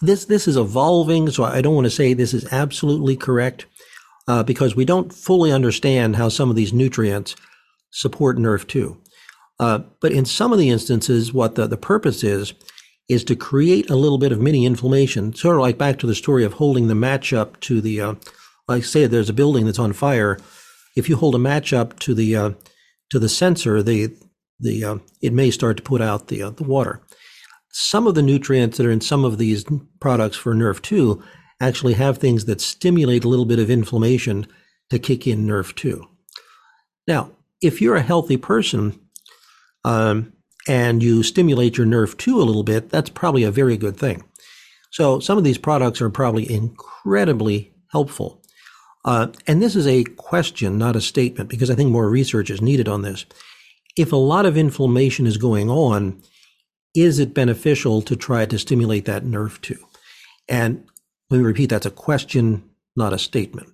this is evolving, so I don't want to say this is absolutely correct, because we don't fully understand how some of these nutrients support NRF2. But in some of the instances, what the purpose is to create a little bit of mini inflammation, sort of like back to the story of holding the match up to the, like say there's a building that's on fire. If you hold a match up to the sensor, the it may start to put out the water. Some of the nutrients that are in some of these products for NRF2 actually have things that stimulate a little bit of inflammation to kick in NRF2. Now, if you're a healthy person and you stimulate your NRF2 a little bit, that's probably a very good thing. So some of these products are probably incredibly helpful. And this is a question, not a statement, because I think more research is needed on this. If a lot of inflammation is going on, is it beneficial to try to stimulate that NRF2? And let me repeat, that's a question, not a statement.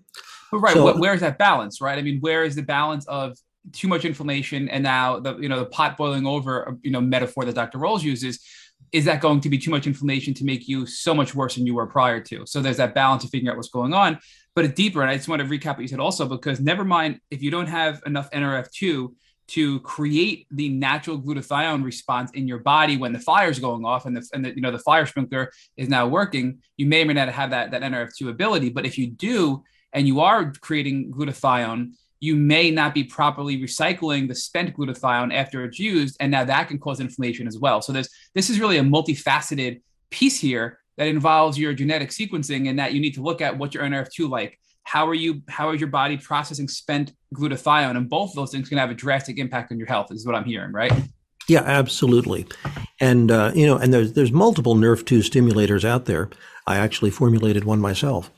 But right, so, where is that balance, right? I mean, where is the balance of too much inflammation and now the pot boiling over, metaphor that Dr. Rolls uses, is that going to be too much inflammation to make you so much worse than you were prior to? So there's that balance of figuring out what's going on, but it's deeper. And I just want to recap what you said also, because never mind if you don't have enough NRF2 to create the natural glutathione response in your body when the fire's going off and the fire sprinkler is now working, you may or may not have that NRF2 ability. But if you do, and you are creating glutathione, you may not be properly recycling the spent glutathione after it's used. And now that can cause inflammation as well. So this is really a multifaceted piece here that involves your genetic sequencing, and that you need to look at what your NRF2 like. How is your body processing spent glutathione? And both of those things can have a drastic impact on your health, is what I'm hearing, right? Yeah, absolutely. And, and there's multiple NRF2 stimulators out there. I actually formulated one myself.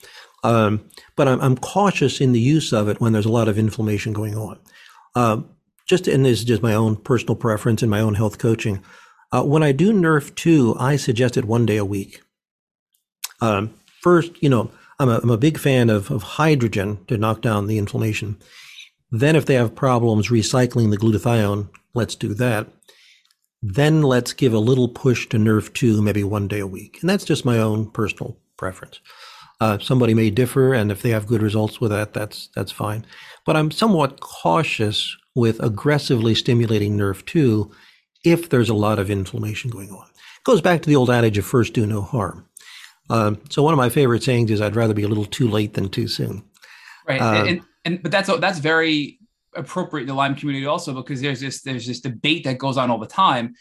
But I'm cautious in the use of it when there's a lot of inflammation going on. And this is just my own personal preference and my own health coaching. When I do NRF2, I suggest it one day a week. First, I'm a big fan of hydrogen to knock down the inflammation. Then if they have problems recycling the glutathione, let's do that. Then let's give a little push to NRF2 maybe one day a week. And that's just my own personal preference. Somebody may differ, and if they have good results with that, that's fine. But I'm somewhat cautious with aggressively stimulating NRF2 if there's a lot of inflammation going on. It goes back to the old adage of first do no harm. So one of my favorite sayings is I'd rather be a little too late than too soon. Right. But that's very appropriate in the Lyme community also, because there's this debate that goes on all the time.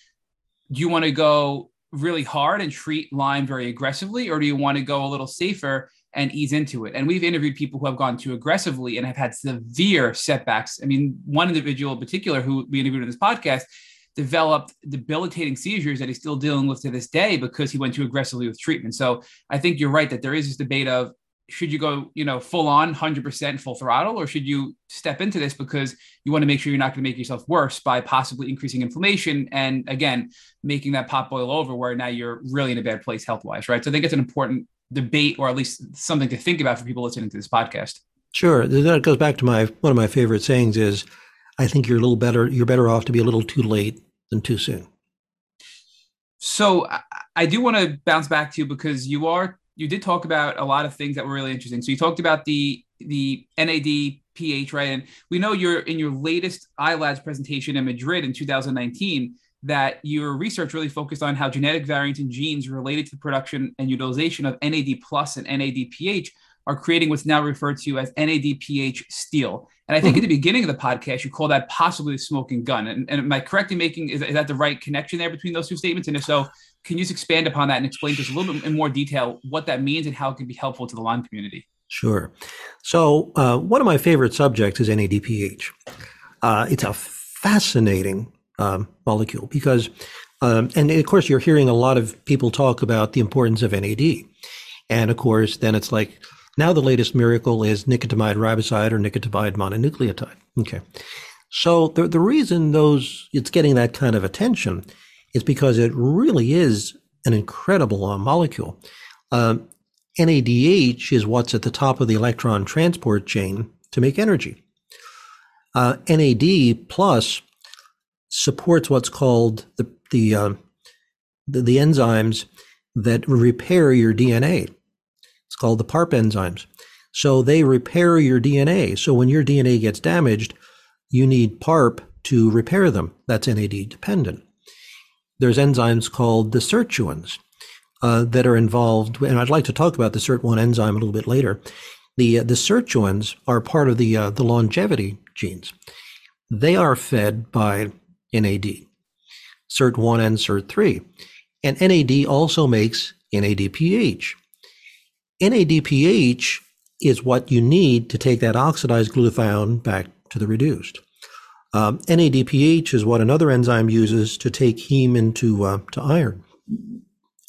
Do you want to go really hard and treat Lyme very aggressively, or do you want to go a little safer and ease into it? And we've interviewed people who have gone too aggressively and have had severe setbacks. I mean, one individual in particular who we interviewed in this podcast developed debilitating seizures that he's still dealing with to this day because he went too aggressively with treatment. So I think you're right that there is this debate of, should you go, full on 100% full throttle, or should you step into this because you want to make sure you're not going to make yourself worse by possibly increasing inflammation and, again, making that pot boil over where now you're really in a bad place health-wise, right? So I think it's an important debate, or at least something to think about for people listening to this podcast. Sure. That goes back to one of my favorite sayings is, I think you're better off to be a little too late than too soon. So I do want to bounce back to you because you did talk about a lot of things that were really interesting. So you talked about the NADPH, right? And we know you're in your latest ILADS presentation in Madrid in 2019 that your research really focused on how genetic variants in genes related to the production and utilization of NAD plus and NADPH are creating what's now referred to as NADPH steal. And I think at the beginning of the podcast, you call that possibly the smoking gun. And am I correct in making, is that the right connection there between those two statements? And if so, can you just expand upon that and explain just a little bit in more detail what that means and how it can be helpful to the Lyme community? Sure. So one of my favorite subjects is NADPH. It's a fascinating molecule because, and of course, you're hearing a lot of people talk about the importance of NAD. And of course, then it's like, Now the latest miracle is nicotinamide riboside or nicotinamide mononucleotide. Okay. So the reason it's getting that kind of attention is because it really is an incredible molecule. NADH is what's at the top of the electron transport chain to make energy. NAD plus supports what's called the enzymes that repair your DNA. It's called the PARP enzymes. So they repair your DNA. So when your DNA gets damaged, you need PARP to repair them. That's NAD dependent. There's enzymes called the sirtuins that are involved, and I'd like to talk about the SIRT1 enzyme a little bit later. The sirtuins are part of the longevity genes. They are fed by NAD, SIRT1 and SIRT3. And NAD also makes NADPH. NADPH is what you need to take that oxidized glutathione back to the reduced. NADPH is what another enzyme uses to take heme into to iron.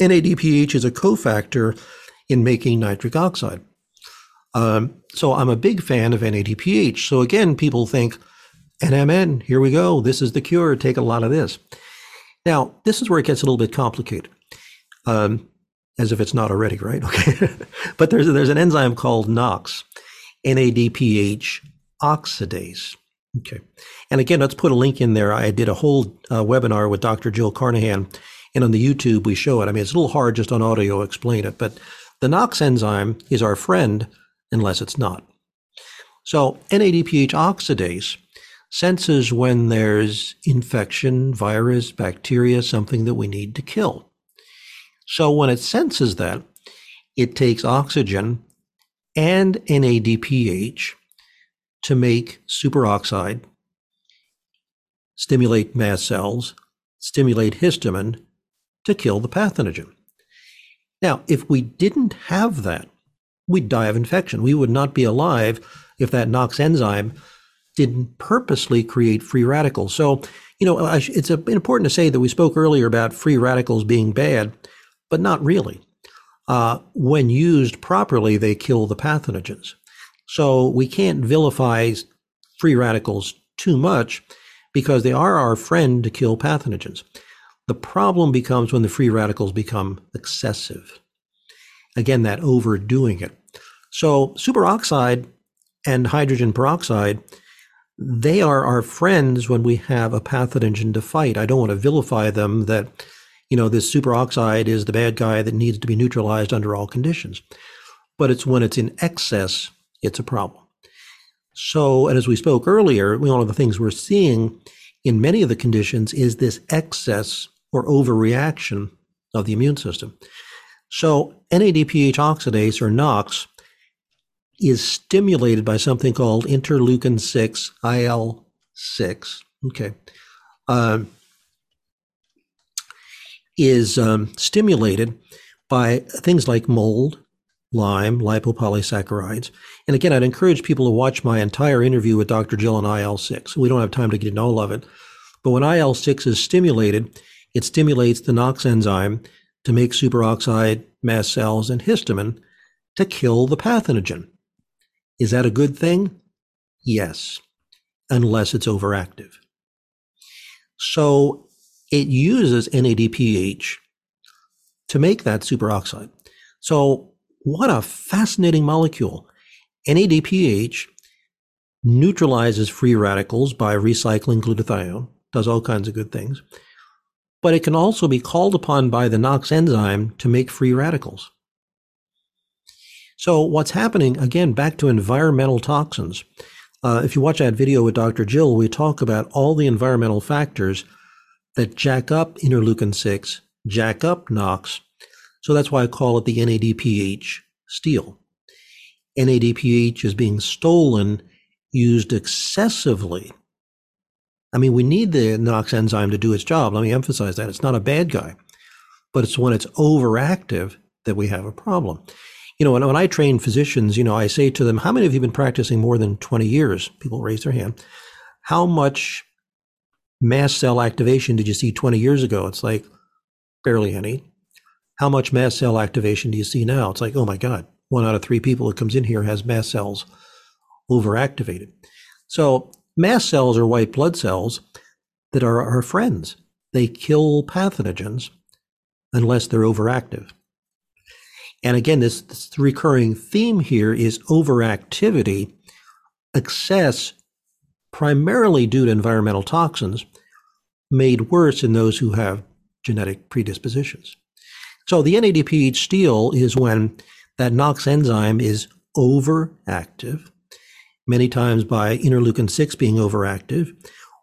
NADPH is a cofactor in making nitric oxide. So I'm a big fan of NADPH. So again, people think, NMN, here we go. This is the cure. Take a lot of this. Now, this is where it gets a little bit complicated, as if it's not already, right? Okay. But there's an enzyme called NOX, NADPH oxidase. Okay. And again, let's put a link in there. I did a whole webinar with Dr. Jill Carnahan, and on the YouTube, we show it. I mean, it's a little hard just on audio to explain it, but the NOX enzyme is our friend unless it's not. So NADPH oxidase senses when there's infection, virus, bacteria, something that we need to kill. So when it senses that, it takes oxygen and NADPH to make superoxide, stimulate mast cells, stimulate histamine to kill the pathogen. Now, if we didn't have that, we'd die of infection. We would not be alive if that NOX enzyme didn't purposely create free radicals. So, you know, it's important to say that we spoke earlier about free radicals being bad, but not really. When used properly, they kill the pathogens. So we can't vilify free radicals too much because they are our friend to kill pathogens. The problem becomes when the free radicals become excessive. Again, that overdoing it. So superoxide and hydrogen peroxide, they are our friends when we have a pathogen to fight. I don't want to vilify them that, you know, this superoxide is the bad guy that needs to be neutralized under all conditions. But it's when it's in excess, it's a problem. So, and as we spoke earlier, one of the things we're seeing in many of the conditions is this excess or overreaction of the immune system. So NADPH oxidase, or NOX, is stimulated by something called interleukin-6, IL-6, okay, is stimulated by things like mold, Lyme, lipopolysaccharides. And again, I'd encourage people to watch my entire interview with Dr. Jill on IL-6. We don't have time to get into all of it. But when IL-6 is stimulated, it stimulates the NOX enzyme to make superoxide, mast cells, and histamine to kill the pathogen. Is that a good thing? Yes, unless it's overactive. So it uses NADPH to make that superoxide. So what a fascinating molecule. NADPH neutralizes free radicals by recycling glutathione, does all kinds of good things, but it can also be called upon by the NOX enzyme to make free radicals. So what's happening, again, back to environmental toxins. If you watch that video with Dr. Jill, we talk about all the environmental factors that jack up interleukin-6, jack up NOX. So that's why I call it the NADPH steal. NADPH is being stolen, used excessively. I mean, we need the NOX enzyme to do its job. Let me emphasize that. It's not a bad guy, but it's when it's overactive that we have a problem. You know, when I train physicians, you know, I say to them, how many of you have been practicing more than 20 years? People raise their hand. How much mast cell activation did you see 20 years ago? It's like, barely any. How much mast cell activation do you see now? It's like, oh my God, 1 out of 3 people that comes in here has mast cells overactivated. So mast cells are white blood cells that are our friends. They kill pathogens unless they're overactive. And again, this recurring theme here is overactivity, excess primarily due to environmental toxins, made worse in those who have genetic predispositions. So the NADPH steal is when that NOX enzyme is overactive, many times by interleukin-6 being overactive,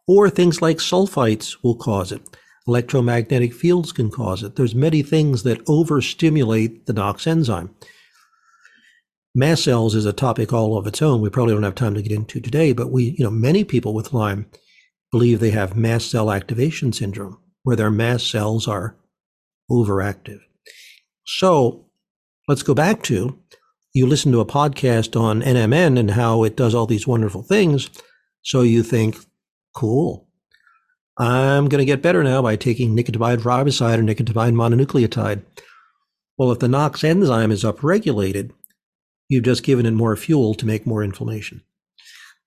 or things like sulfites will cause it. Electromagnetic fields can cause it. There's many things that overstimulate the NOX enzyme. Mast cells is a topic all of its own. We probably don't have time to get into today, but many people with Lyme believe they have mast cell activation syndrome, where their mast cells are overactive. So let's go back to, you listen to a podcast on NMN and how it does all these wonderful things. So you think, cool, I'm going to get better now by taking nicotinamide riboside or nicotinamide mononucleotide. Well, if the NOX enzyme is upregulated, you've just given it more fuel to make more inflammation.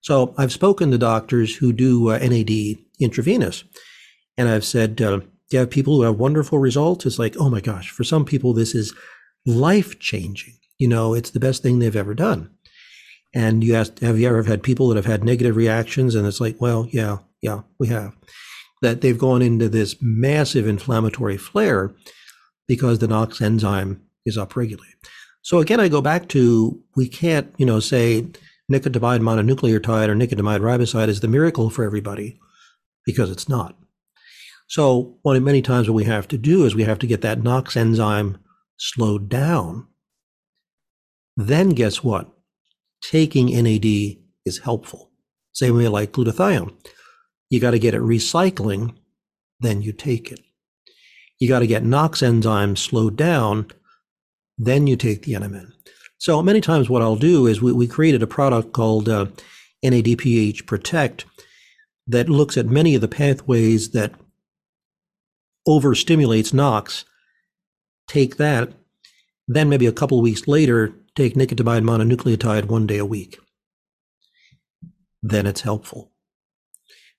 So I've spoken to doctors who do NAD intravenous, and I've said, you have people who have wonderful results. It's like, oh my gosh, for some people, this is life-changing. It's the best thing they've ever done. And you asked, have you ever had people that have had negative reactions? And it's like, well, yeah, we have. That they've gone into this massive inflammatory flare because the NOX enzyme is upregulated. So again, I go back to, we can't, say nicotinamide mononucleotide or nicotinamide riboside is the miracle for everybody, because it's not. So many times what we have to do is we have to get that NOX enzyme slowed down. Then guess what? Taking NAD is helpful. Same way like glutathione. You got to get it recycling, then you take it. You got to get NOx enzyme slowed down, then you take the NMN. So many times what I'll do is we created a product called NADPH Protect that looks at many of the pathways that overstimulates NOx. Take that, then maybe a couple of weeks later, take nicotinamide mononucleotide 1 day a week. Then it's helpful.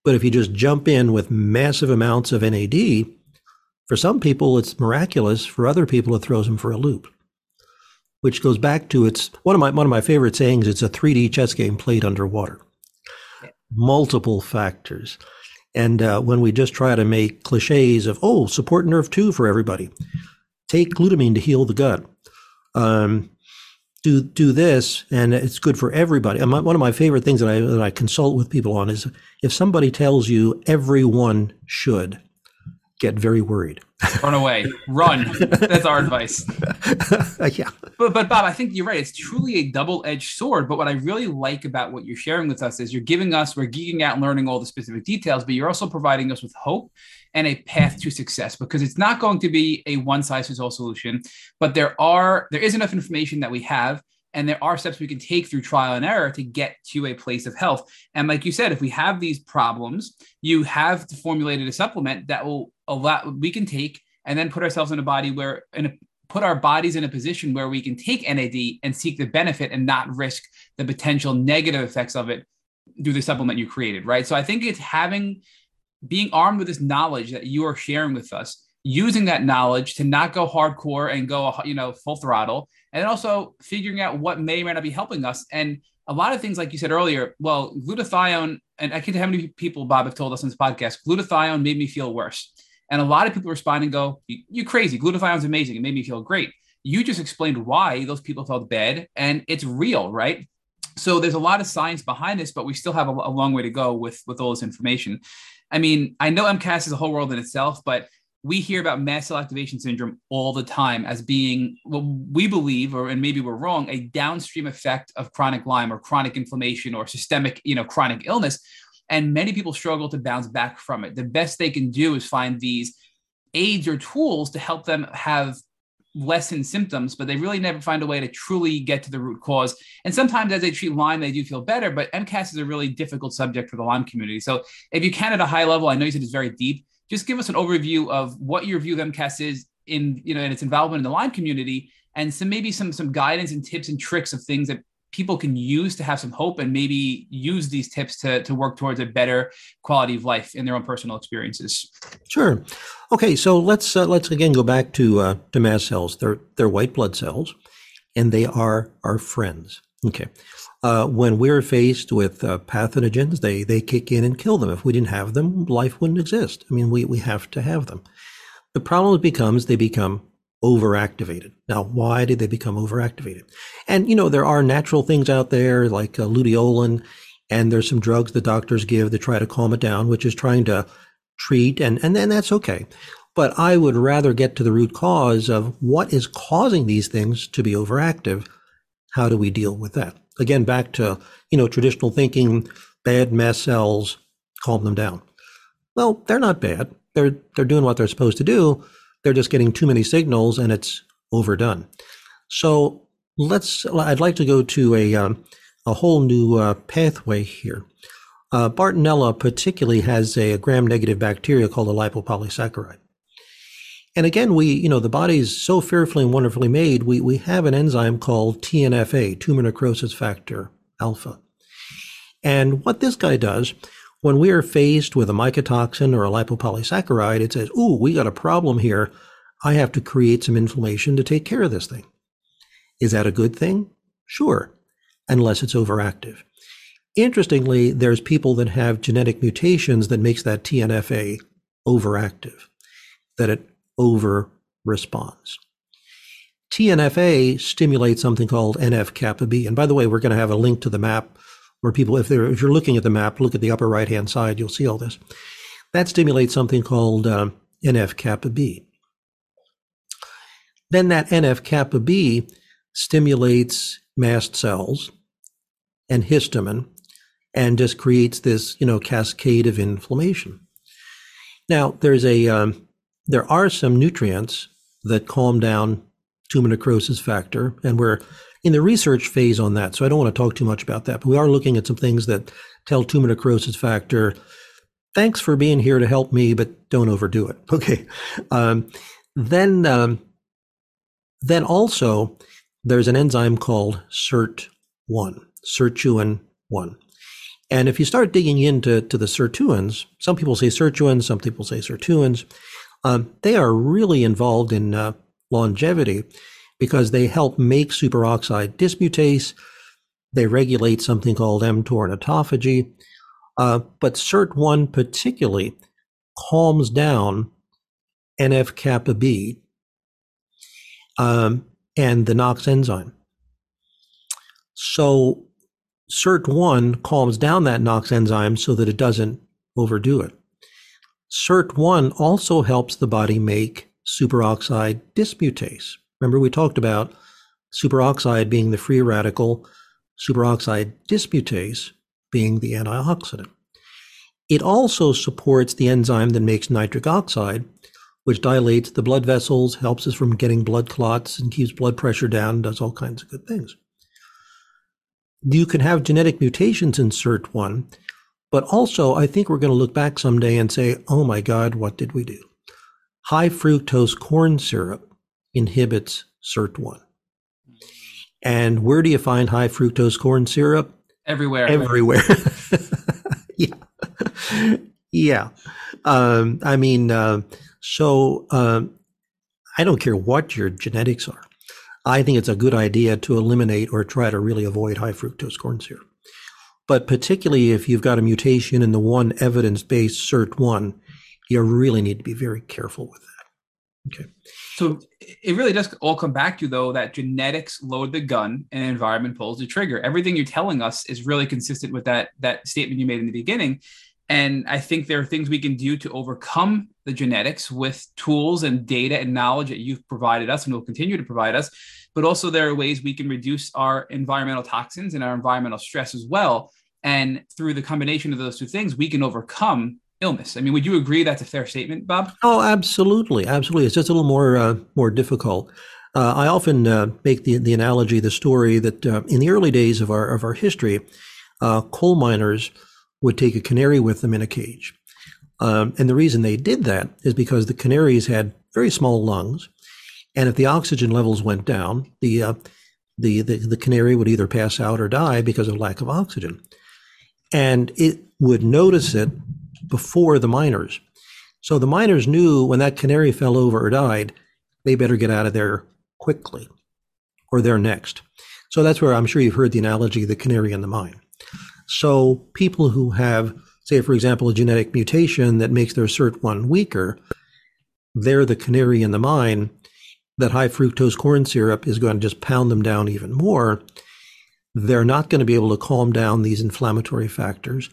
But if you just jump in with massive amounts of NAD, for some people it's miraculous, for other people it throws them for a loop. Which goes back to, it's one of my favorite sayings, it's a 3D chess game played underwater. Multiple factors. And when we just try to make cliches of, support NRF2 for everybody, take glutamine to heal the gut, do this, and it's good for everybody. And one of my favorite things that I consult with people on is, if somebody tells you everyone should, get very worried. Run away. Run. That's our advice. Yeah. But Bob, I think you're right. It's truly a double-edged sword. But what I really like about what you're sharing with us is we're geeking out and learning all the specific details, but you're also providing us with hope and a path to success, because it's not going to be a one-size-fits-all solution, but there is enough information that we have, and there are steps we can take through trial and error to get to a place of health. And like you said, if we have these problems, you have formulated a supplement that will allow, we can take and then put ourselves in a body where, put our bodies in a position where we can take NAD and seek the benefit and not risk the potential negative effects of it through the supplement you created, right? So I think it's being armed with this knowledge that you are sharing with us, using that knowledge to not go hardcore and go, full throttle, and also figuring out what may or may not be helping us. And a lot of things, like you said earlier, glutathione, and I can't tell how many people, Bob, have told us on this podcast, glutathione made me feel worse. And a lot of people respond and go, you're crazy. Glutathione's amazing. It made me feel great. You just explained why those people felt bad, and it's real, right? So there's a lot of science behind this, but we still have a long way to go with all this information. I mean, I know MCAS is a whole world in itself, but we hear about mast cell activation syndrome all the time as being what we believe, and maybe we're wrong, a downstream effect of chronic Lyme or chronic inflammation or systemic, chronic illness. And many people struggle to bounce back from it. The best they can do is find these aids or tools to help them have lessen symptoms, but they really never find a way to truly get to the root cause. And sometimes as they treat Lyme, they do feel better, but MCAS is a really difficult subject for the Lyme community. So if you can, at a high level, I know you said it's very deep, just give us an overview of what your view of MCAS is in, you know, and its involvement in the Lyme community, and some maybe some guidance and tips and tricks of things that people can use to have some hope and maybe use these tips to work towards a better quality of life in their own personal experiences. Sure. Okay. So let's again go back to mast cells. They're white blood cells, and they are our friends. Okay. When we're faced with pathogens, they kick in and kill them. If we didn't have them, life wouldn't exist. I mean, we have to have them. The problem becomes they become overactivated. Now, why did they become overactivated? And, you know, there are natural things out there like luteolin, and there's some drugs the doctors give to try to calm it down, which is trying to treat, and then that's okay. But I would rather get to the root cause of what is causing these things to be overactive. How do we deal with that? Again, back to, you know, traditional thinking, bad mast cells, calm them down. Well, they're not bad. They're doing what they're supposed to do. They're just getting too many signals and it's overdone. So I'd like to go to a whole new pathway here. Bartonella particularly has a gram-negative bacteria called a lipopolysaccharide. And again, the body is so fearfully and wonderfully made, we have an enzyme called TNFA, tumor necrosis factor alpha. And what this guy does, when we are faced with a mycotoxin or a lipopolysaccharide, it says, ooh, we got a problem here. I have to create some inflammation to take care of this thing. Is that a good thing? Sure, unless it's overactive. Interestingly, there's people that have genetic mutations that makes that TNFA overactive, that it over responds. TNFA stimulates something called NF-kappa B. And by the way, we're going to have a link to the map where people, if you're looking at the map, look at the upper right-hand side, you'll see all this. That stimulates something called NF-kappa B. Then that NF-kappa B stimulates mast cells and histamine and just creates this, you know, cascade of inflammation. Now, there are some nutrients that calm down tumor necrosis factor, and we're in the research phase on that, so I don't want to talk too much about that, but we are looking at some things that tell tumor necrosis factor, thanks for being here to help me, but don't overdo it. Okay. Then also there's an enzyme called SIRT1, sirtuin 1. And if you start digging into the sirtuins, some people say sirtuins, some people say sirtuins. They are really involved in longevity because they help make superoxide dismutase. They regulate something called mTOR and autophagy. But SIRT1 particularly calms down NF-kappa B and the NOX enzyme. So SIRT1 calms down that NOX enzyme so that it doesn't overdo it. SIRT1 also helps the body make superoxide dismutase. Remember, we talked about superoxide being the free radical, superoxide dismutase being the antioxidant. It also supports the enzyme that makes nitric oxide, which dilates the blood vessels, helps us from getting blood clots, and keeps blood pressure down, does all kinds of good things. You can have genetic mutations in SIRT1, but also, I think we're going to look back someday and say, oh my God, what did we do? High fructose corn syrup inhibits SIRT1. And where do you find high fructose corn syrup? Everywhere. Yeah. Yeah. I don't care what your genetics are. I think it's a good idea to eliminate or try to really avoid high fructose corn syrup. But particularly if you've got a mutation in the one evidence-based SIRT1, you really need to be very careful with that. Okay. So it really does all come back to, though, that genetics load the gun and environment pulls the trigger. Everything you're telling us is really consistent with that statement you made in the beginning. And I think there are things we can do to overcome the genetics with tools and data and knowledge that you've provided us and will continue to provide us. But also there are ways we can reduce our environmental toxins and our environmental stress as well. And through the combination of those two things, we can overcome illness. I mean, would you agree that's a fair statement, Bob? Oh, absolutely. Absolutely. It's just a little more difficult. I often make the analogy, the story that in the early days of our history, coal miners would take a canary with them in a cage. And the reason they did that is because the canaries had very small lungs And if the oxygen levels went down, the canary would either pass out or die because of lack of oxygen. And it would notice it before the miners. So the miners knew when that canary fell over or died, they better get out of there quickly or they're next. So that's where I'm sure you've heard the analogy, the canary in the mine. So people who have, say, for example, a genetic mutation that makes their SIRT1 weaker, they're the canary in the mine. That high fructose corn syrup is going to just pound them down even more. They're not going to be able to calm down these inflammatory factors.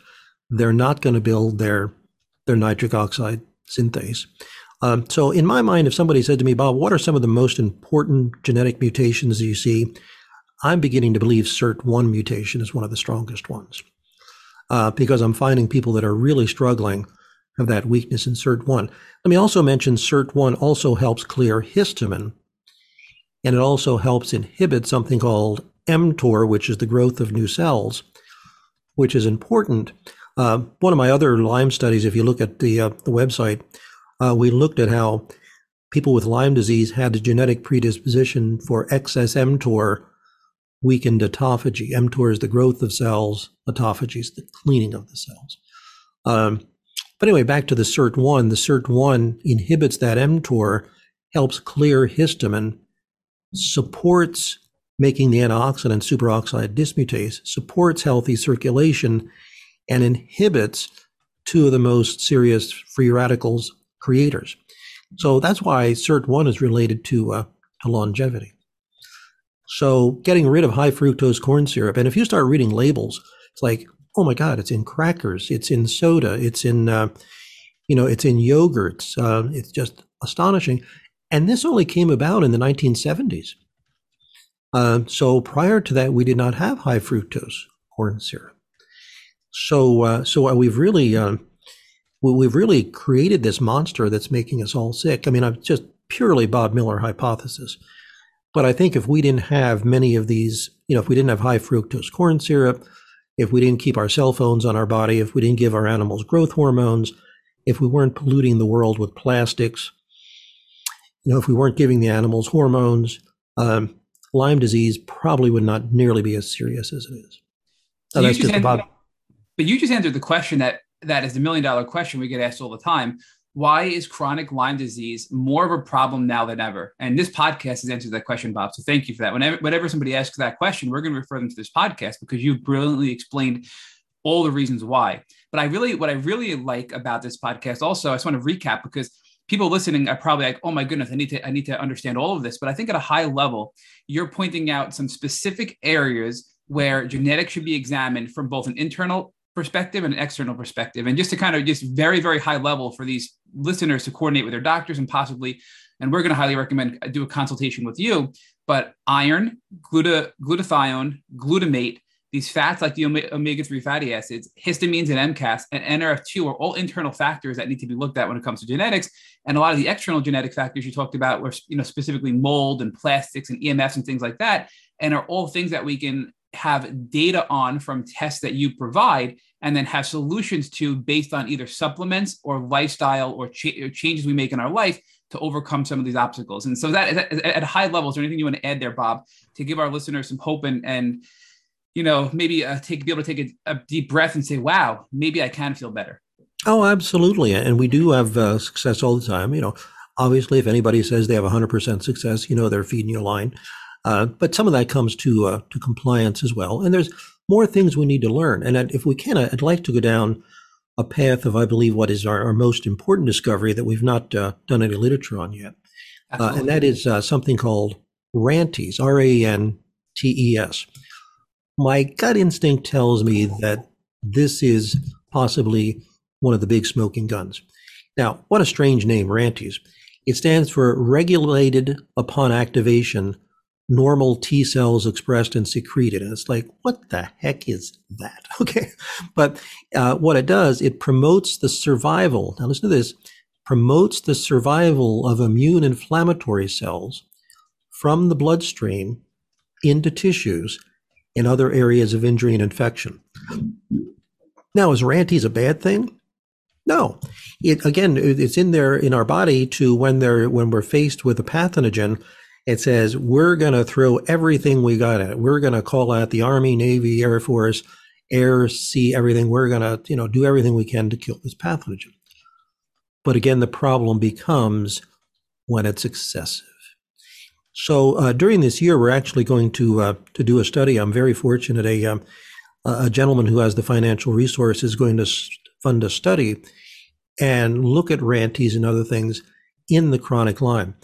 They're not going to build their nitric oxide synthase. So in my mind, if somebody said to me, Bob, what are some of the most important genetic mutations you see? I'm beginning to believe SIRT1 mutation is one of the strongest ones because I'm finding people that are really struggling have that weakness in SIRT1. Let me also mention SIRT1 also helps clear histamine, and it also helps inhibit something called mTOR, which is the growth of new cells, which is important. One of my other Lyme studies, if you look at the website, we looked at how people with Lyme disease had a genetic predisposition for excess mTOR weakened autophagy. mTOR is the growth of cells, autophagy is the cleaning of the cells. But anyway, back to the SIRT1 inhibits that mTOR, helps clear histamine, supports making the antioxidant superoxide dismutase, supports healthy circulation, and inhibits two of the most serious free radicals creators. So that's why SIRT1 is related to longevity. So getting rid of high fructose corn syrup, and if you start reading labels, it's like, oh my God, it's in crackers, it's in soda, it's in, it's in yogurts. It's just astonishing. And this only came about in the 1970s. So prior to that, we did not have high fructose corn syrup. So we've really created this monster that's making us all sick. I mean, I'm just purely Bob Miller hypothesis. But I think if we didn't have many of these, if we didn't have high fructose corn syrup, if we didn't keep our cell phones on our body, if we didn't give our animals growth hormones, if we weren't polluting the world with plastics, if we weren't giving the animals hormones, Lyme disease probably would not nearly be as serious as it is. So that's just but you just answered the question that is the million-dollar question we get asked all the time. Why is chronic Lyme disease more of a problem now than ever? And this podcast has answered that question, Bob. So thank you for that. Whenever somebody asks that question, we're going to refer them to this podcast because you've brilliantly explained all the reasons why. But what I really like about this podcast also, I just want to recap because people listening are probably like, oh my goodness, I need to understand all of this. But I think at a high level, you're pointing out some specific areas where genetics should be examined from both an internal perspective and an external perspective. And just to kind of just very, very high level for these listeners to coordinate with their doctors and possibly, and we're going to highly recommend do a consultation with you, but iron, glutathione, glutamate, these fats like the omega-3 fatty acids, histamines and MCAS and NRF2 are all internal factors that need to be looked at when it comes to genetics. And a lot of the external genetic factors you talked about were, specifically mold and plastics and EMFs and things like that. And are all things that we can have data on from tests that you provide and then have solutions to based on either supplements or lifestyle or changes we make in our life to overcome some of these obstacles. And so that at high levels, is there anything you want to add there, Bob, to give our listeners some hope and maybe be able to take a deep breath and say, wow, maybe I can feel better. Oh, absolutely. And we do have success all the time. Obviously if anybody says they have 100% success, they're feeding you a line. But some of that comes to compliance as well. And there's more things we need to learn. And if we can, I'd like to go down a path of, I believe, what is our most important discovery that we've not done any literature on yet. And that is something called RANTES, R-A-N-T-E-S. My gut instinct tells me that this is possibly one of the big smoking guns. Now, what a strange name, RANTES. It stands for regulated upon activation normal T cells expressed and secreted. And it's like, what the heck is that? Okay. But what it does, it promotes the survival. Now listen to this, promotes the survival of immune inflammatory cells from the bloodstream into tissues and other areas of injury and infection. Now, is RANTES a bad thing? No. It's in there in our body to when we're faced with a pathogen, it says, we're going to throw everything we got at it. We're going to call out the Army, Navy, Air Force, air, sea, everything. We're going to, do everything we can to kill this pathogen. But again, the problem becomes when it's excessive. So during this year, we're actually going to do a study. I'm very fortunate. A gentleman who has the financial resource is going to fund a study and look at RANTES and other things in the chronic Lyme.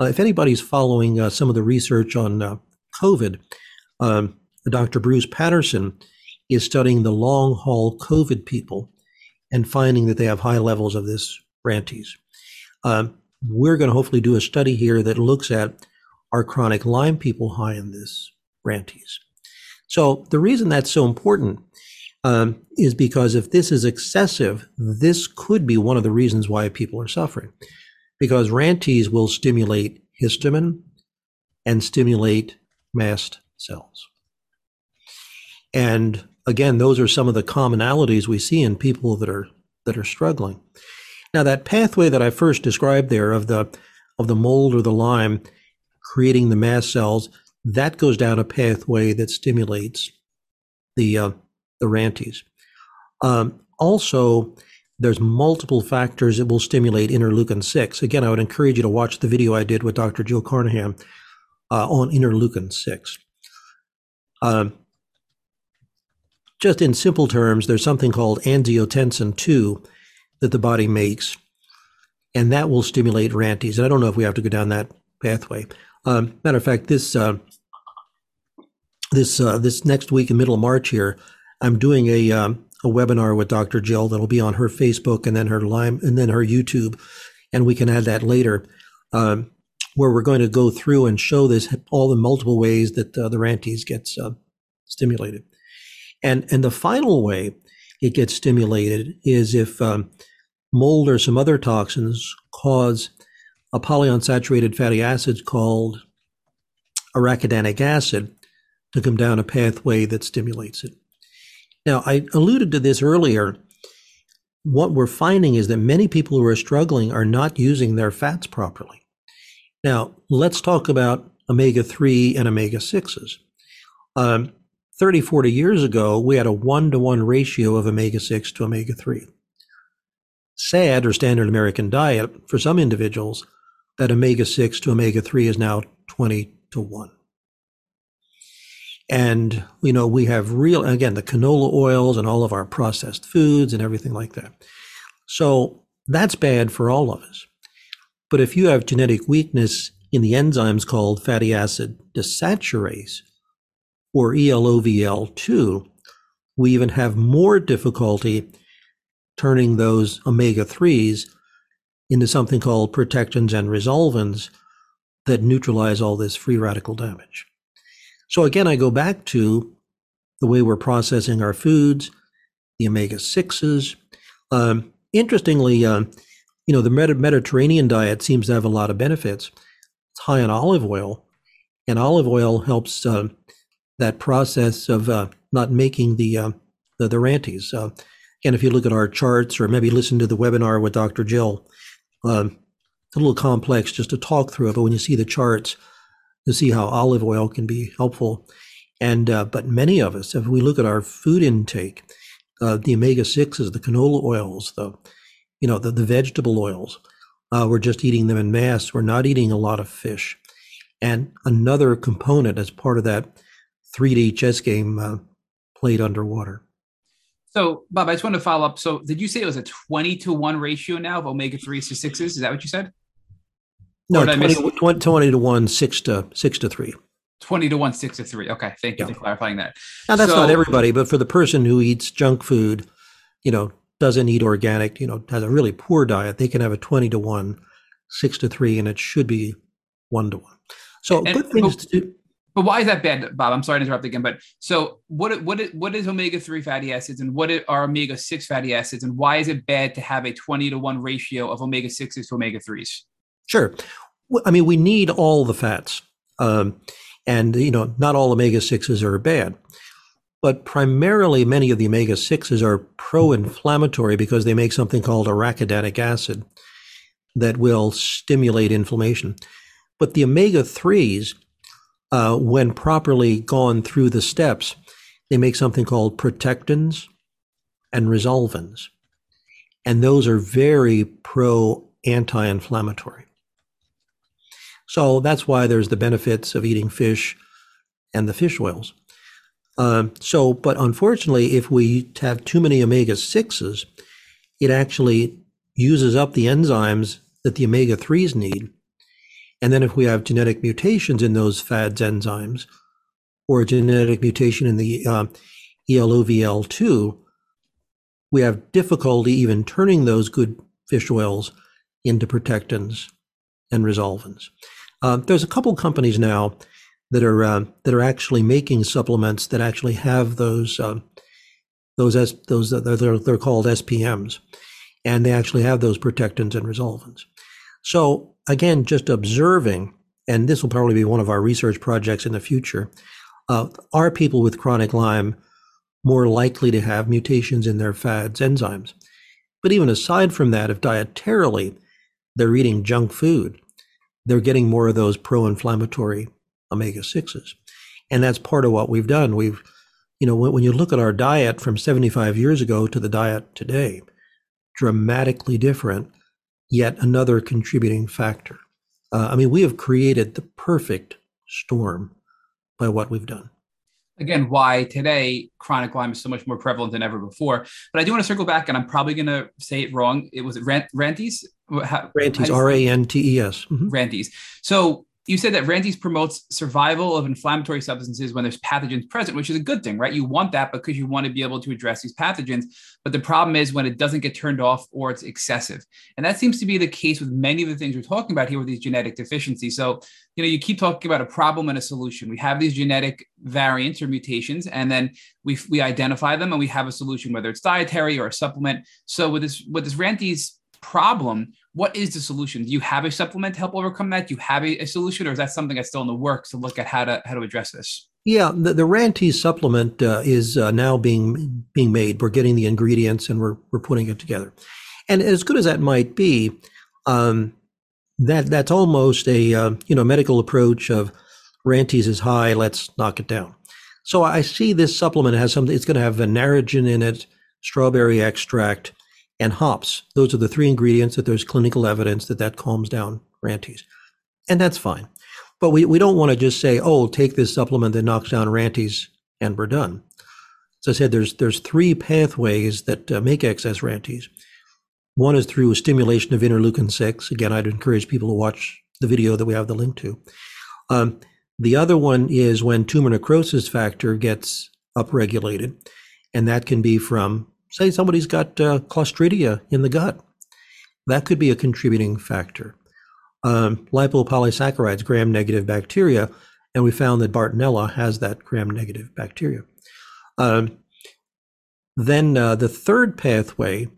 If anybody's following some of the research on COVID, Dr. Bruce Patterson is studying the long haul COVID people and finding that they have high levels of this RANTES. We're going to hopefully do a study here that looks at, are chronic Lyme people high in this RANTES? So the reason that's so important is because if this is excessive, this could be one of the reasons why people are suffering, because RANTES will stimulate histamine and stimulate mast cells. And again, those are some of the commonalities we see in people that are struggling. Now, that pathway that I first described there of the mold or the Lyme creating the mast cells, that goes down a pathway that stimulates the RANTES. Also, there's multiple factors that will stimulate interleukin-6. Again, I would encourage you to watch the video I did with Dr. Jill Carnahan on interleukin-6. Just in simple terms, there's something called angiotensin II that the body makes, and that will stimulate RANTES. And I don't know if we have to go down that pathway. Matter of fact, this next week in middle of March here, I'm doing a webinar with Dr. Jill that'll be on her Facebook and then her Lyme and then her YouTube, and we can add that later, where we're going to go through and show this all the multiple ways that the RANTES gets stimulated, and the final way it gets stimulated is if mold or some other toxins cause a polyunsaturated fatty acid called arachidonic acid to come down a pathway that stimulates it. Now, I alluded to this earlier. What we're finding is that many people who are struggling are not using their fats properly. Now, let's talk about omega-3 and omega-6s. 30, 40 years ago, we had a 1-to-1 ratio of omega-6 to omega-3. SAD, or standard American diet, for some individuals, that omega-6 to omega-3 is now 20-to-1. And, we have again, the canola oils and all of our processed foods and everything like that. So that's bad for all of us. But if you have genetic weakness in the enzymes called fatty acid desaturase, or ELOVL2, we even have more difficulty turning those omega-3s into something called protectins and resolvins that neutralize all this free radical damage. So again, I go back to the way we're processing our foods, the omega-6s. Interestingly, the Mediterranean diet seems to have a lot of benefits. It's high in olive oil, and olive oil helps that process of not making the RANTES. And if you look at our charts or maybe listen to the webinar with Dr. Jill, it's a little complex just to talk through it, but when you see the charts, you see how olive oil can be helpful. But many of us, if we look at our food intake, the omega-6s, the canola oils, the vegetable oils, we're just eating them in mass. We're not eating a lot of fish. And another component as part of that 3D chess game played underwater. So, Bob, I just want to follow up. So, did you say it was a 20-to-1 ratio now of omega-3s to 6s? Is that what you said? No, 20-to-1, 6 to 3. 20-to-1, 6 to 3. Okay, thank you for clarifying that. Now, that's not everybody, but for the person who eats junk food, doesn't eat organic, has a really poor diet, they can have a 20-to-1, 6 to 3, and it should be 1-to-1. So, good things to do. But why is that bad, Bob? I'm sorry to interrupt again, but so what is omega-3 fatty acids and what are omega-6 fatty acids, and why is it bad to have a 20-to-1 ratio of omega-6s to omega-3s? Sure. I mean, we need all the fats, and not all omega-6s are bad. But primarily, many of the omega-6s are pro-inflammatory because they make something called arachidonic acid that will stimulate inflammation. But the omega-3s, when properly gone through the steps, they make something called protectins and resolvins. And those are very pro-anti-inflammatory. So that's why there's the benefits of eating fish and the fish oils. But unfortunately, if we have too many omega-6s, it actually uses up the enzymes that the omega-3s need. And then if we have genetic mutations in those FADS enzymes, or a genetic mutation in the ELOVL2, we have difficulty even turning those good fish oils into protectins and resolvins. There's a couple companies now that are actually making supplements that actually have those they're called SPMs, and they actually have those protectins and resolvins. So again, just observing, and this will probably be one of our research projects in the future, are people with chronic Lyme more likely to have mutations in their FADS enzymes? But even aside from that, if dietarily they're eating junk food, they're getting more of those pro-inflammatory omega-6s. And that's part of what we've done. We've, when you look at our diet from 75 years ago to the diet today, dramatically different, yet another contributing factor. We have created the perfect storm by what we've done. Again, why today chronic Lyme is so much more prevalent than ever before. But I do want to circle back, and I'm probably going to say it wrong. It was RANTES? RANTES, R-A-N-T-E-S. Mm-hmm. RANTES. So you said that RANTES promotes survival of inflammatory substances when there's pathogens present, which is a good thing, right? You want that because you want to be able to address these pathogens. But the problem is when it doesn't get turned off or it's excessive. And that seems to be the case with many of the things we're talking about here with these genetic deficiencies. So, you keep talking about a problem and a solution. We have these genetic variants or mutations, and then we identify them and we have a solution, whether it's dietary or a supplement. So with this RANTES problem, what is the solution? Do you have a supplement to help overcome that? Do you have a solution, or is that something that's still in the works to look at how to address this? Yeah, the RANTES supplement is now being made. We're getting the ingredients and we're putting it together. And as good as that might be, that's almost a medical approach of RANTES is high, let's knock it down. So I see this supplement has something. It's going to have vinarigin in it, strawberry extract, and hops. Those are the three ingredients that there's clinical evidence that calms down RANTES. And that's fine. But we don't want to just say, take this supplement that knocks down RANTES and we're done. As I said, there's three pathways that make excess RANTES. One is through stimulation of interleukin-6. Again, I'd encourage people to watch the video that we have the link to. The other one is when tumor necrosis factor gets upregulated, and that can be from, say, somebody's got Clostridia in the gut. That could be a contributing factor. Lipopolysaccharides, gram-negative bacteria, and we found that Bartonella has that gram-negative bacteria. Then the third pathway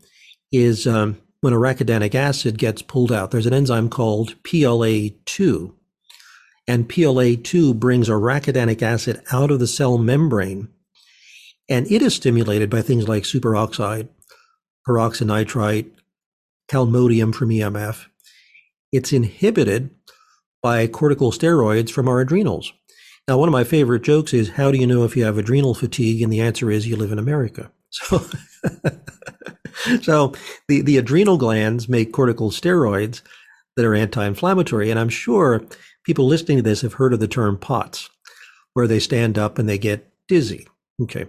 is when arachidonic acid gets pulled out. There's an enzyme called PLA2, and PLA2 brings arachidonic acid out of the cell membrane. And it is stimulated by things like superoxide, peroxynitrite, calmodium from EMF. It's inhibited by corticosteroids from our adrenals. Now, one of my favorite jokes is, how do you know if you have adrenal fatigue? And the answer is, you live in America. So, the adrenal glands make corticosteroids that are anti-inflammatory. And I'm sure people listening to this have heard of the term POTS, where they stand up and they get dizzy. Okay.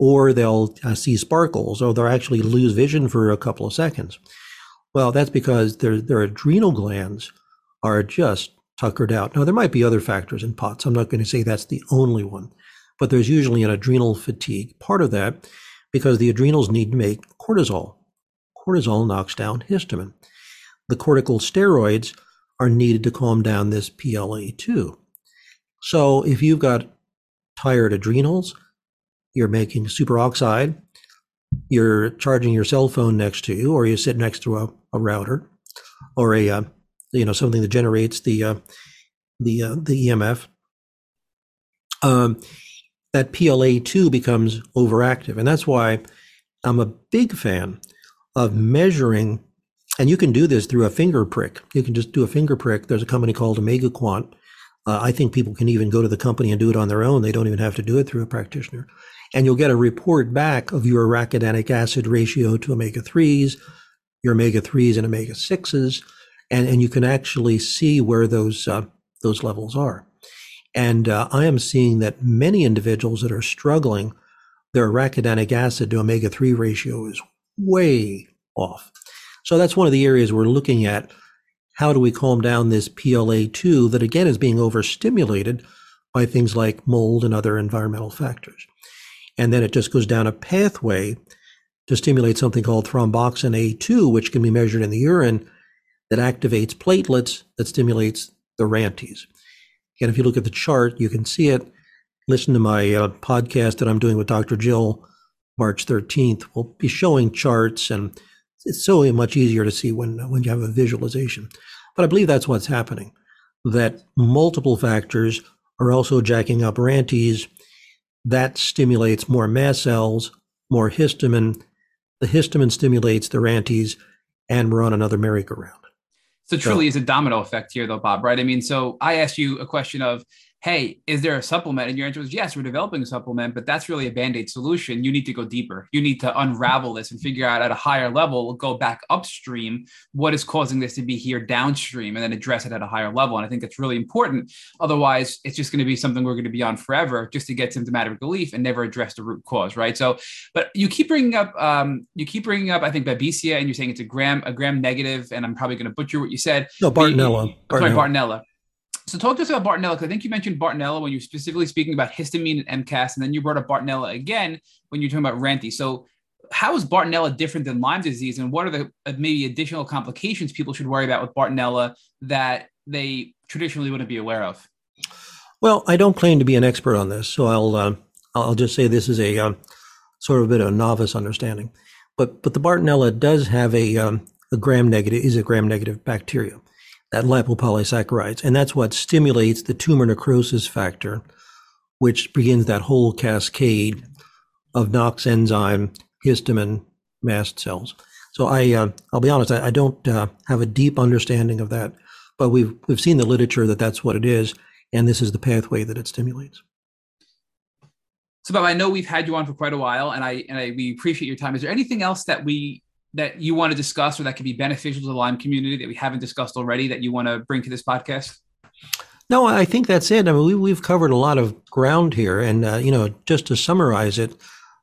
Or they'll see sparkles, or they'll actually lose vision for a couple of seconds. Well, that's because their adrenal glands are just tuckered out. Now, there might be other factors in POTS. I'm not going to say that's the only one, but there's usually an adrenal fatigue part of that because the adrenals need to make cortisol. Cortisol knocks down histamine. The corticosteroids are needed to calm down this PLA2. So if you've got tired adrenals, you're making superoxide, you're charging your cell phone next to you, or you sit next to a router, or something that generates the EMF. that PLA2 becomes overactive. And that's why I'm a big fan of measuring, and you can do this through a finger prick. You can just do a finger prick. There's a company called Omega Quant. I think people can even go to the company and do it on their own. They don't even have to do it through a practitioner. And you'll get a report back of your arachidonic acid ratio to omega-3s, your omega-3s and omega-6s, and you can actually see where those levels are. And I am seeing that many individuals that are struggling, their arachidonic acid to omega-3 ratio is way off. So that's one of the areas we're looking at. How do we calm down this PLA2 that, again, is being overstimulated by things like mold and other environmental factors? And then it just goes down a pathway to stimulate something called thromboxane A2, which can be measured in the urine, that activates platelets, that stimulates the RANTES. And if you look at the chart, you can see it. Listen to my podcast that I'm doing with Dr. Jill, March 13th. We'll be showing charts, and it's so much easier to see when you have a visualization. But I believe that's what's happening, that multiple factors are also jacking up RANTES. That stimulates more mast cells, more histamine. The histamine stimulates the RANTES, and we're on another merry-go-round. So truly is a domino effect here, though, Bob, right? I mean, so I asked you a question of, hey, is there a supplement? And your answer was, yes, we're developing a supplement, but that's really a Band-Aid solution. You need to go deeper. You need to unravel this and figure out at a higher level, go back upstream, what is causing this to be here downstream, and then address it at a higher level. And I think that's really important. Otherwise, it's just going to be something we're going to be on forever just to get symptomatic relief and never address the root cause, right? So, but you keep bringing up, I think, Babesia, and you're saying it's a gram negative, and I'm probably going to butcher what you said. No, Bartonella. Bartonella. So talk to us about Bartonella, because I think you mentioned Bartonella when you were specifically speaking about histamine and MCAS, and then you brought up Bartonella again when you're talking about RANTES. So how is Bartonella different than Lyme disease, and what are the maybe additional complications people should worry about with Bartonella that they traditionally wouldn't be aware of? Well, I don't claim to be an expert on this, so I'll just say this is a sort of a bit of a novice understanding. But the Bartonella does have a gram-negative bacteria, that lipopolysaccharides, and that's what stimulates the tumor necrosis factor, which begins that whole cascade of NOX enzyme, histamine, mast cells. So I'll be honest, I don't have a deep understanding of that, but we've seen the literature that that's what it is, and this is the pathway that it stimulates. So, Bob, I know we've had you on for quite a while, and we appreciate your time. Is there anything else that you want to discuss or that could be beneficial to the Lyme community that we haven't discussed already that you want to bring to this podcast? No, I think that's it. I mean, we've covered a lot of ground here. And, just to summarize it,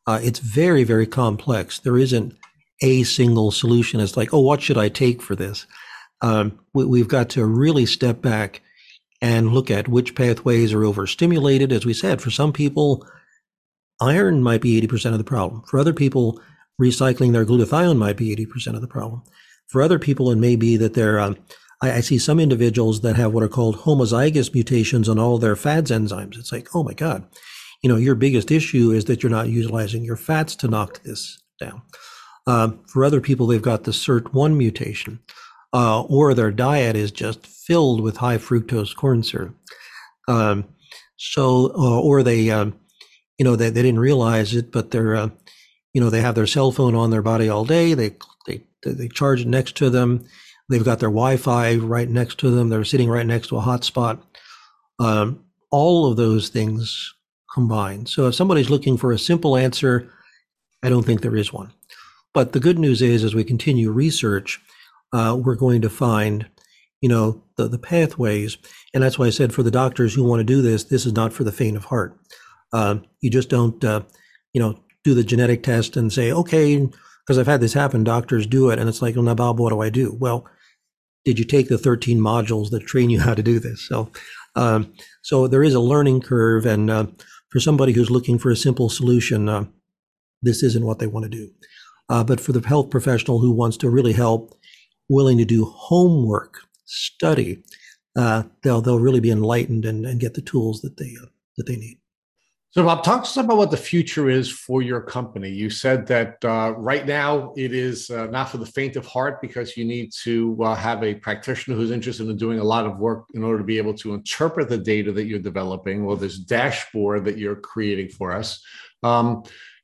it's very, very complex. There isn't a single solution. It's like, oh, what should I take for this? We've got to really step back and look at which pathways are overstimulated. As we said, for some people, iron might be 80% of the problem. For other people, recycling their glutathione might be 80% of the problem. For other people, it may be that they're, I see some individuals that have what are called homozygous mutations on all their FADS enzymes. It's like, oh my God, your biggest issue is that you're not utilizing your fats to knock this down. For other people, they've got the SIRT1 mutation, or their diet is just filled with high fructose corn syrup. They didn't realize it, but they're, they have their cell phone on their body all day. They charge it next to them. They've got their Wi-Fi right next to them. They're sitting right next to a hotspot. All of those things combined. So if somebody's looking for a simple answer, I don't think there is one. But the good news is, as we continue research, we're going to find, the pathways. And that's why I said for the doctors who want to do this, this is not for the faint of heart. You just don't, do the genetic test and say, okay, because I've had this happen, doctors do it. And it's like, well, now, Bob, what do I do? Well, did you take the 13 modules that train you how to do this? So there is a learning curve. And for somebody who's looking for a simple solution, this isn't what they want to do. But for the health professional who wants to really help, willing to do homework, study, they'll really be enlightened and get the tools that they need. So Bob, talk to us about what the future is for your company. You said that right now it is not for the faint of heart, because you need to have a practitioner who's interested in doing a lot of work in order to be able to interpret the data that you're developing, or this dashboard that you're creating for us.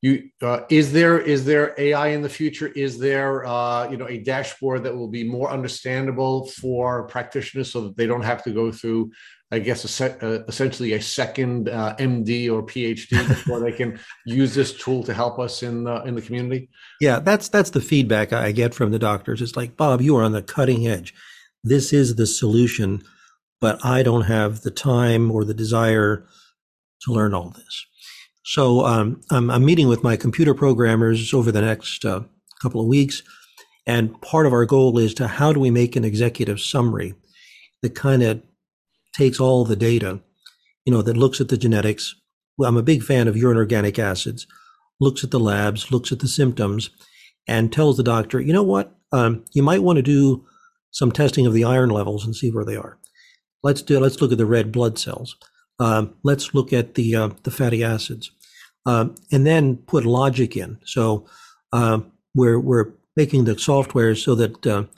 Is there AI in the future? Is there a dashboard that will be more understandable for practitioners so that they don't have to go through, I guess, essentially a second MD or PhD before they can use this tool to help us in the community? Yeah, that's the feedback I get from the doctors. It's like, Bob, you are on the cutting edge. This is the solution, but I don't have the time or the desire to learn all this. So I'm meeting with my computer programmers over the next couple of weeks, and part of our goal is to how do we make an executive summary that kind of takes all the data, that looks at the genetics. Well, I'm a big fan of urine organic acids, looks at the labs, looks at the symptoms, and tells the doctor, you know what, you might want to do some testing of the iron levels and see where they are. Let's look at the red blood cells. Let's look at the fatty acids. And then put logic in. So we're making the software so that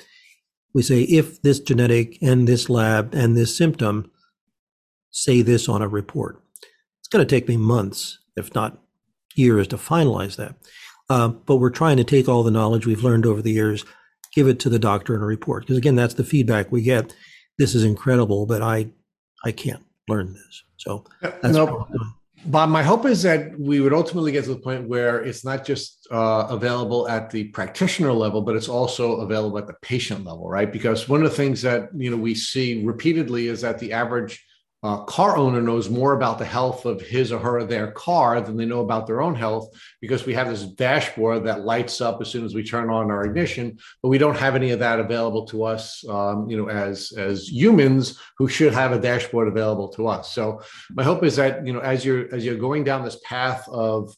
we say, if this genetic and this lab and this symptom, say this on a report. It's going to take me months, if not years, to finalize that. But we're trying to take all the knowledge we've learned over the years, give it to the doctor in a report. Because again, that's the feedback we get. This is incredible, but I can't learn this. So that's what we're doing. Bob, my hope is that we would ultimately get to the point where it's not just available at the practitioner level, but it's also available at the patient level, right? Because one of the things that we see repeatedly is that the average car owner knows more about the health of his or her or their car than they know about their own health, because we have this dashboard that lights up as soon as we turn on our ignition, but we don't have any of that available to us, as humans who should have a dashboard available to us. So my hope is that as you're going down this path of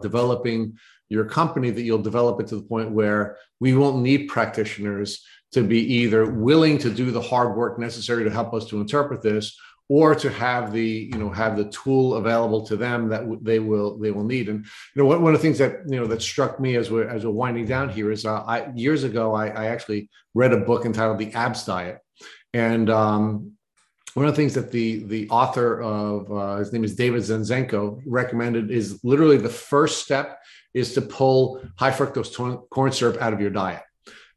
developing your company, that you'll develop it to the point where we won't need practitioners to be either willing to do the hard work necessary to help us to interpret this, or to have the tool available to them that they will need. And one of the things that that struck me as we're winding down here is years ago I actually read a book entitled The Abs Diet, and one of the things that the author of his name is David Zenzenko recommended is literally the first step is to pull high fructose corn syrup out of your diet.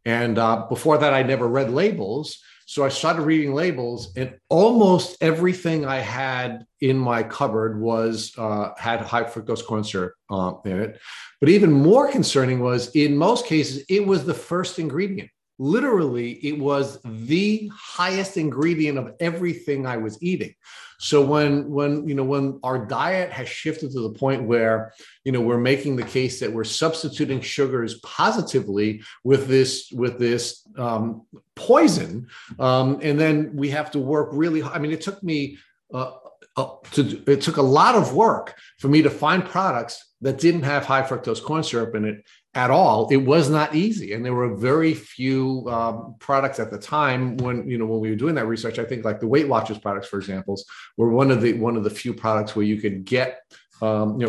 And before that, I never read labels. So I started reading labels, and almost everything I had in my cupboard had high fructose corn syrup in it. But even more concerning was, in most cases, it was the first ingredient. Literally, it was the highest ingredient of everything I was eating. So when our diet has shifted to the point where we're making the case that we're substituting sugars positively with this poison, and then we have to work really hard. I mean, it took me it took a lot of work for me to find products that didn't have high fructose corn syrup in it at all. It was not easy, and there were very few products at the time when we were doing that research. I think like the Weight Watchers products, for example, were one of the few products where you could get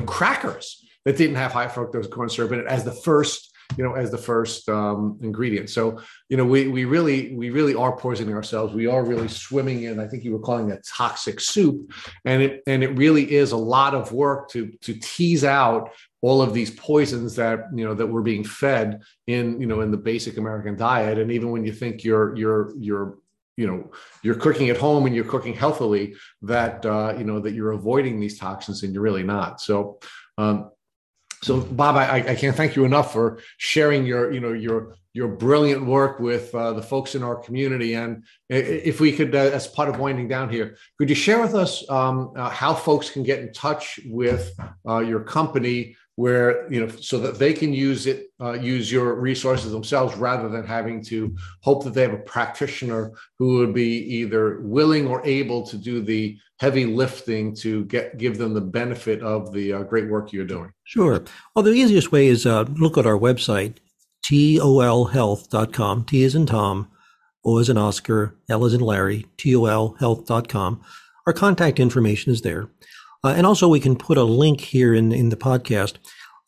crackers that didn't have high fructose corn syrup in it as the first ingredient. So we really are poisoning ourselves. We are really swimming in, I think you were calling it, toxic soup, and it really is a lot of work to tease out all of these poisons that we're being fed in the basic American diet. And even when you think you're cooking at home and you're cooking healthily, that you're avoiding these toxins, and you're really not. So, so Bob, I can't thank you enough for sharing your brilliant work with the folks in our community. And if we could, as part of winding down here, could you share with us how folks can get in touch with your company, where so that they can use it, use your resources themselves, rather than having to hope that they have a practitioner who would be either willing or able to do the heavy lifting to give them the benefit of the great work you're doing? Sure. Well, the easiest way is look at our website, tolhealth.com. T as in Tom, O as in Oscar, L as in Larry, tolhealth.com. Our contact information is there. And also we can put a link here in the podcast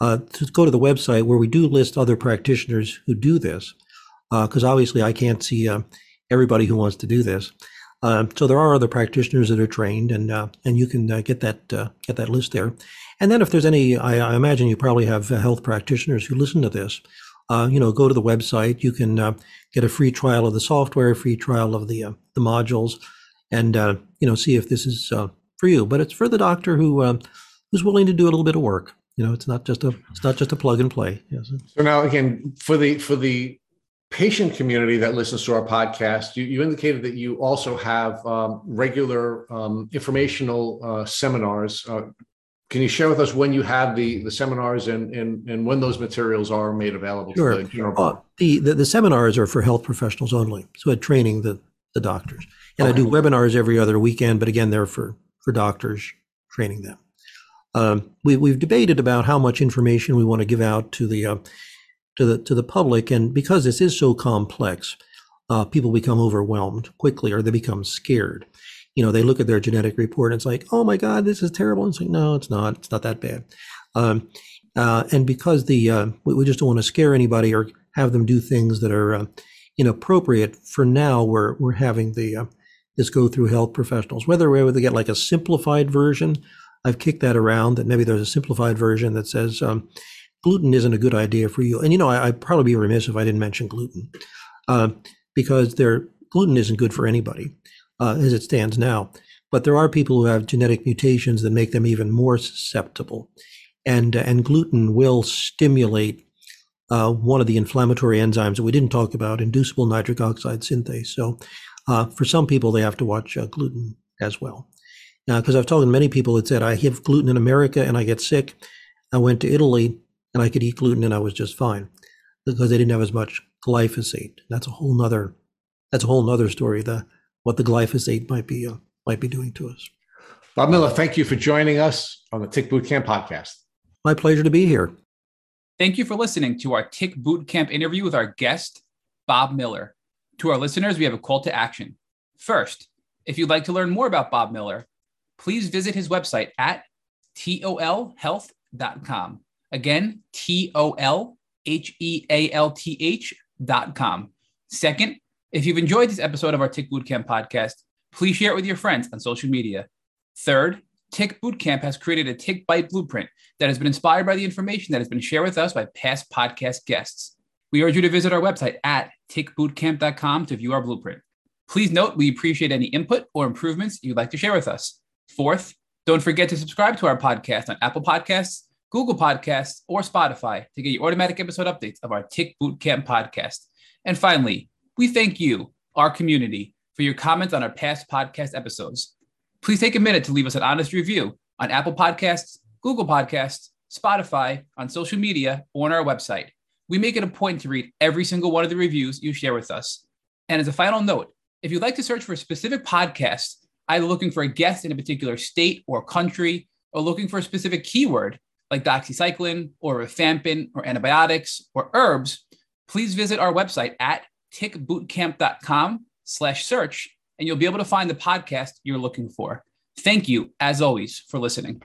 to go to the website where we do list other practitioners who do this, because obviously I can't see everybody who wants to do this. So there are other practitioners that are trained, and you can get that list there. And then if there's any, I imagine you probably have health practitioners who listen to this. You know, go to the website. You can get a free trial of the software, a free trial of the modules, and you know, see if this is for you. But it's for the doctor who who's willing to do a little bit of work. You know, it's not just a plug and play. Yes. So now again, for the patient community that listens to our podcast, you indicated that you also have regular informational seminars. Can you share with us when you have the seminars and when those materials are made available? Sure. To the general public? The seminars are for health professionals only, so I'm training the doctors. And okay. I do webinars every other weekend, but again, they're for doctors, training them. We've debated about how much information we want to give out to the public, and because this is so complex, people become overwhelmed quickly, or they become scared. You know, they look at their genetic report and it's like, oh my God, this is terrible. And it's like, no, it's not that bad. And because we just don't want to scare anybody or have them do things that are inappropriate. For now, we're having this go through health professionals. Whether we're able to get like a simplified version, I've kicked that around. That maybe there's a simplified version that says. Gluten isn't a good idea for you. And, you know, I'd probably be remiss if I didn't mention gluten, because gluten isn't good for anybody as it stands now. But there are people who have genetic mutations that make them even more susceptible. And gluten will stimulate one of the inflammatory enzymes that we didn't talk about, inducible nitric oxide synthase. So for some people, they have to watch gluten as well. Now, because I've talked to many people that said, I have gluten in America and I get sick. I went to Italy. And I could eat gluten and I was just fine because they didn't have as much glyphosate. That's a whole nother story, what the glyphosate might be doing to us. Bob Miller, thank you for joining us on the Tick Bootcamp podcast. My pleasure to be here. Thank you for listening to our Tick Bootcamp interview with our guest, Bob Miller. To our listeners, we have a call to action. First, if you'd like to learn more about Bob Miller, please visit his website at tolhealth.com. Again, tolhealth.com. Second, if you've enjoyed this episode of our Tick Bootcamp podcast, please share it with your friends on social media. Third, Tick Bootcamp has created a tick bite blueprint that has been inspired by the information that has been shared with us by past podcast guests. We urge you to visit our website at tickbootcamp.com to view our blueprint. Please note we appreciate any input or improvements you'd like to share with us. Fourth, don't forget to subscribe to our podcast on Apple Podcasts, Google Podcasts, or Spotify to get your automatic episode updates of our Tick Bootcamp podcast. And finally, we thank you, our community, for your comments on our past podcast episodes. Please take a minute to leave us an honest review on Apple Podcasts, Google Podcasts, Spotify, on social media, or on our website. We make it a point to read every single one of the reviews you share with us. And as a final note, if you'd like to search for a specific podcast, either looking for a guest in a particular state or country, or looking for a specific keyword, like doxycycline or rifampin or antibiotics or herbs, please visit our website at tickbootcamp.com/search, and you'll be able to find the podcast you're looking for. Thank you, as always, for listening.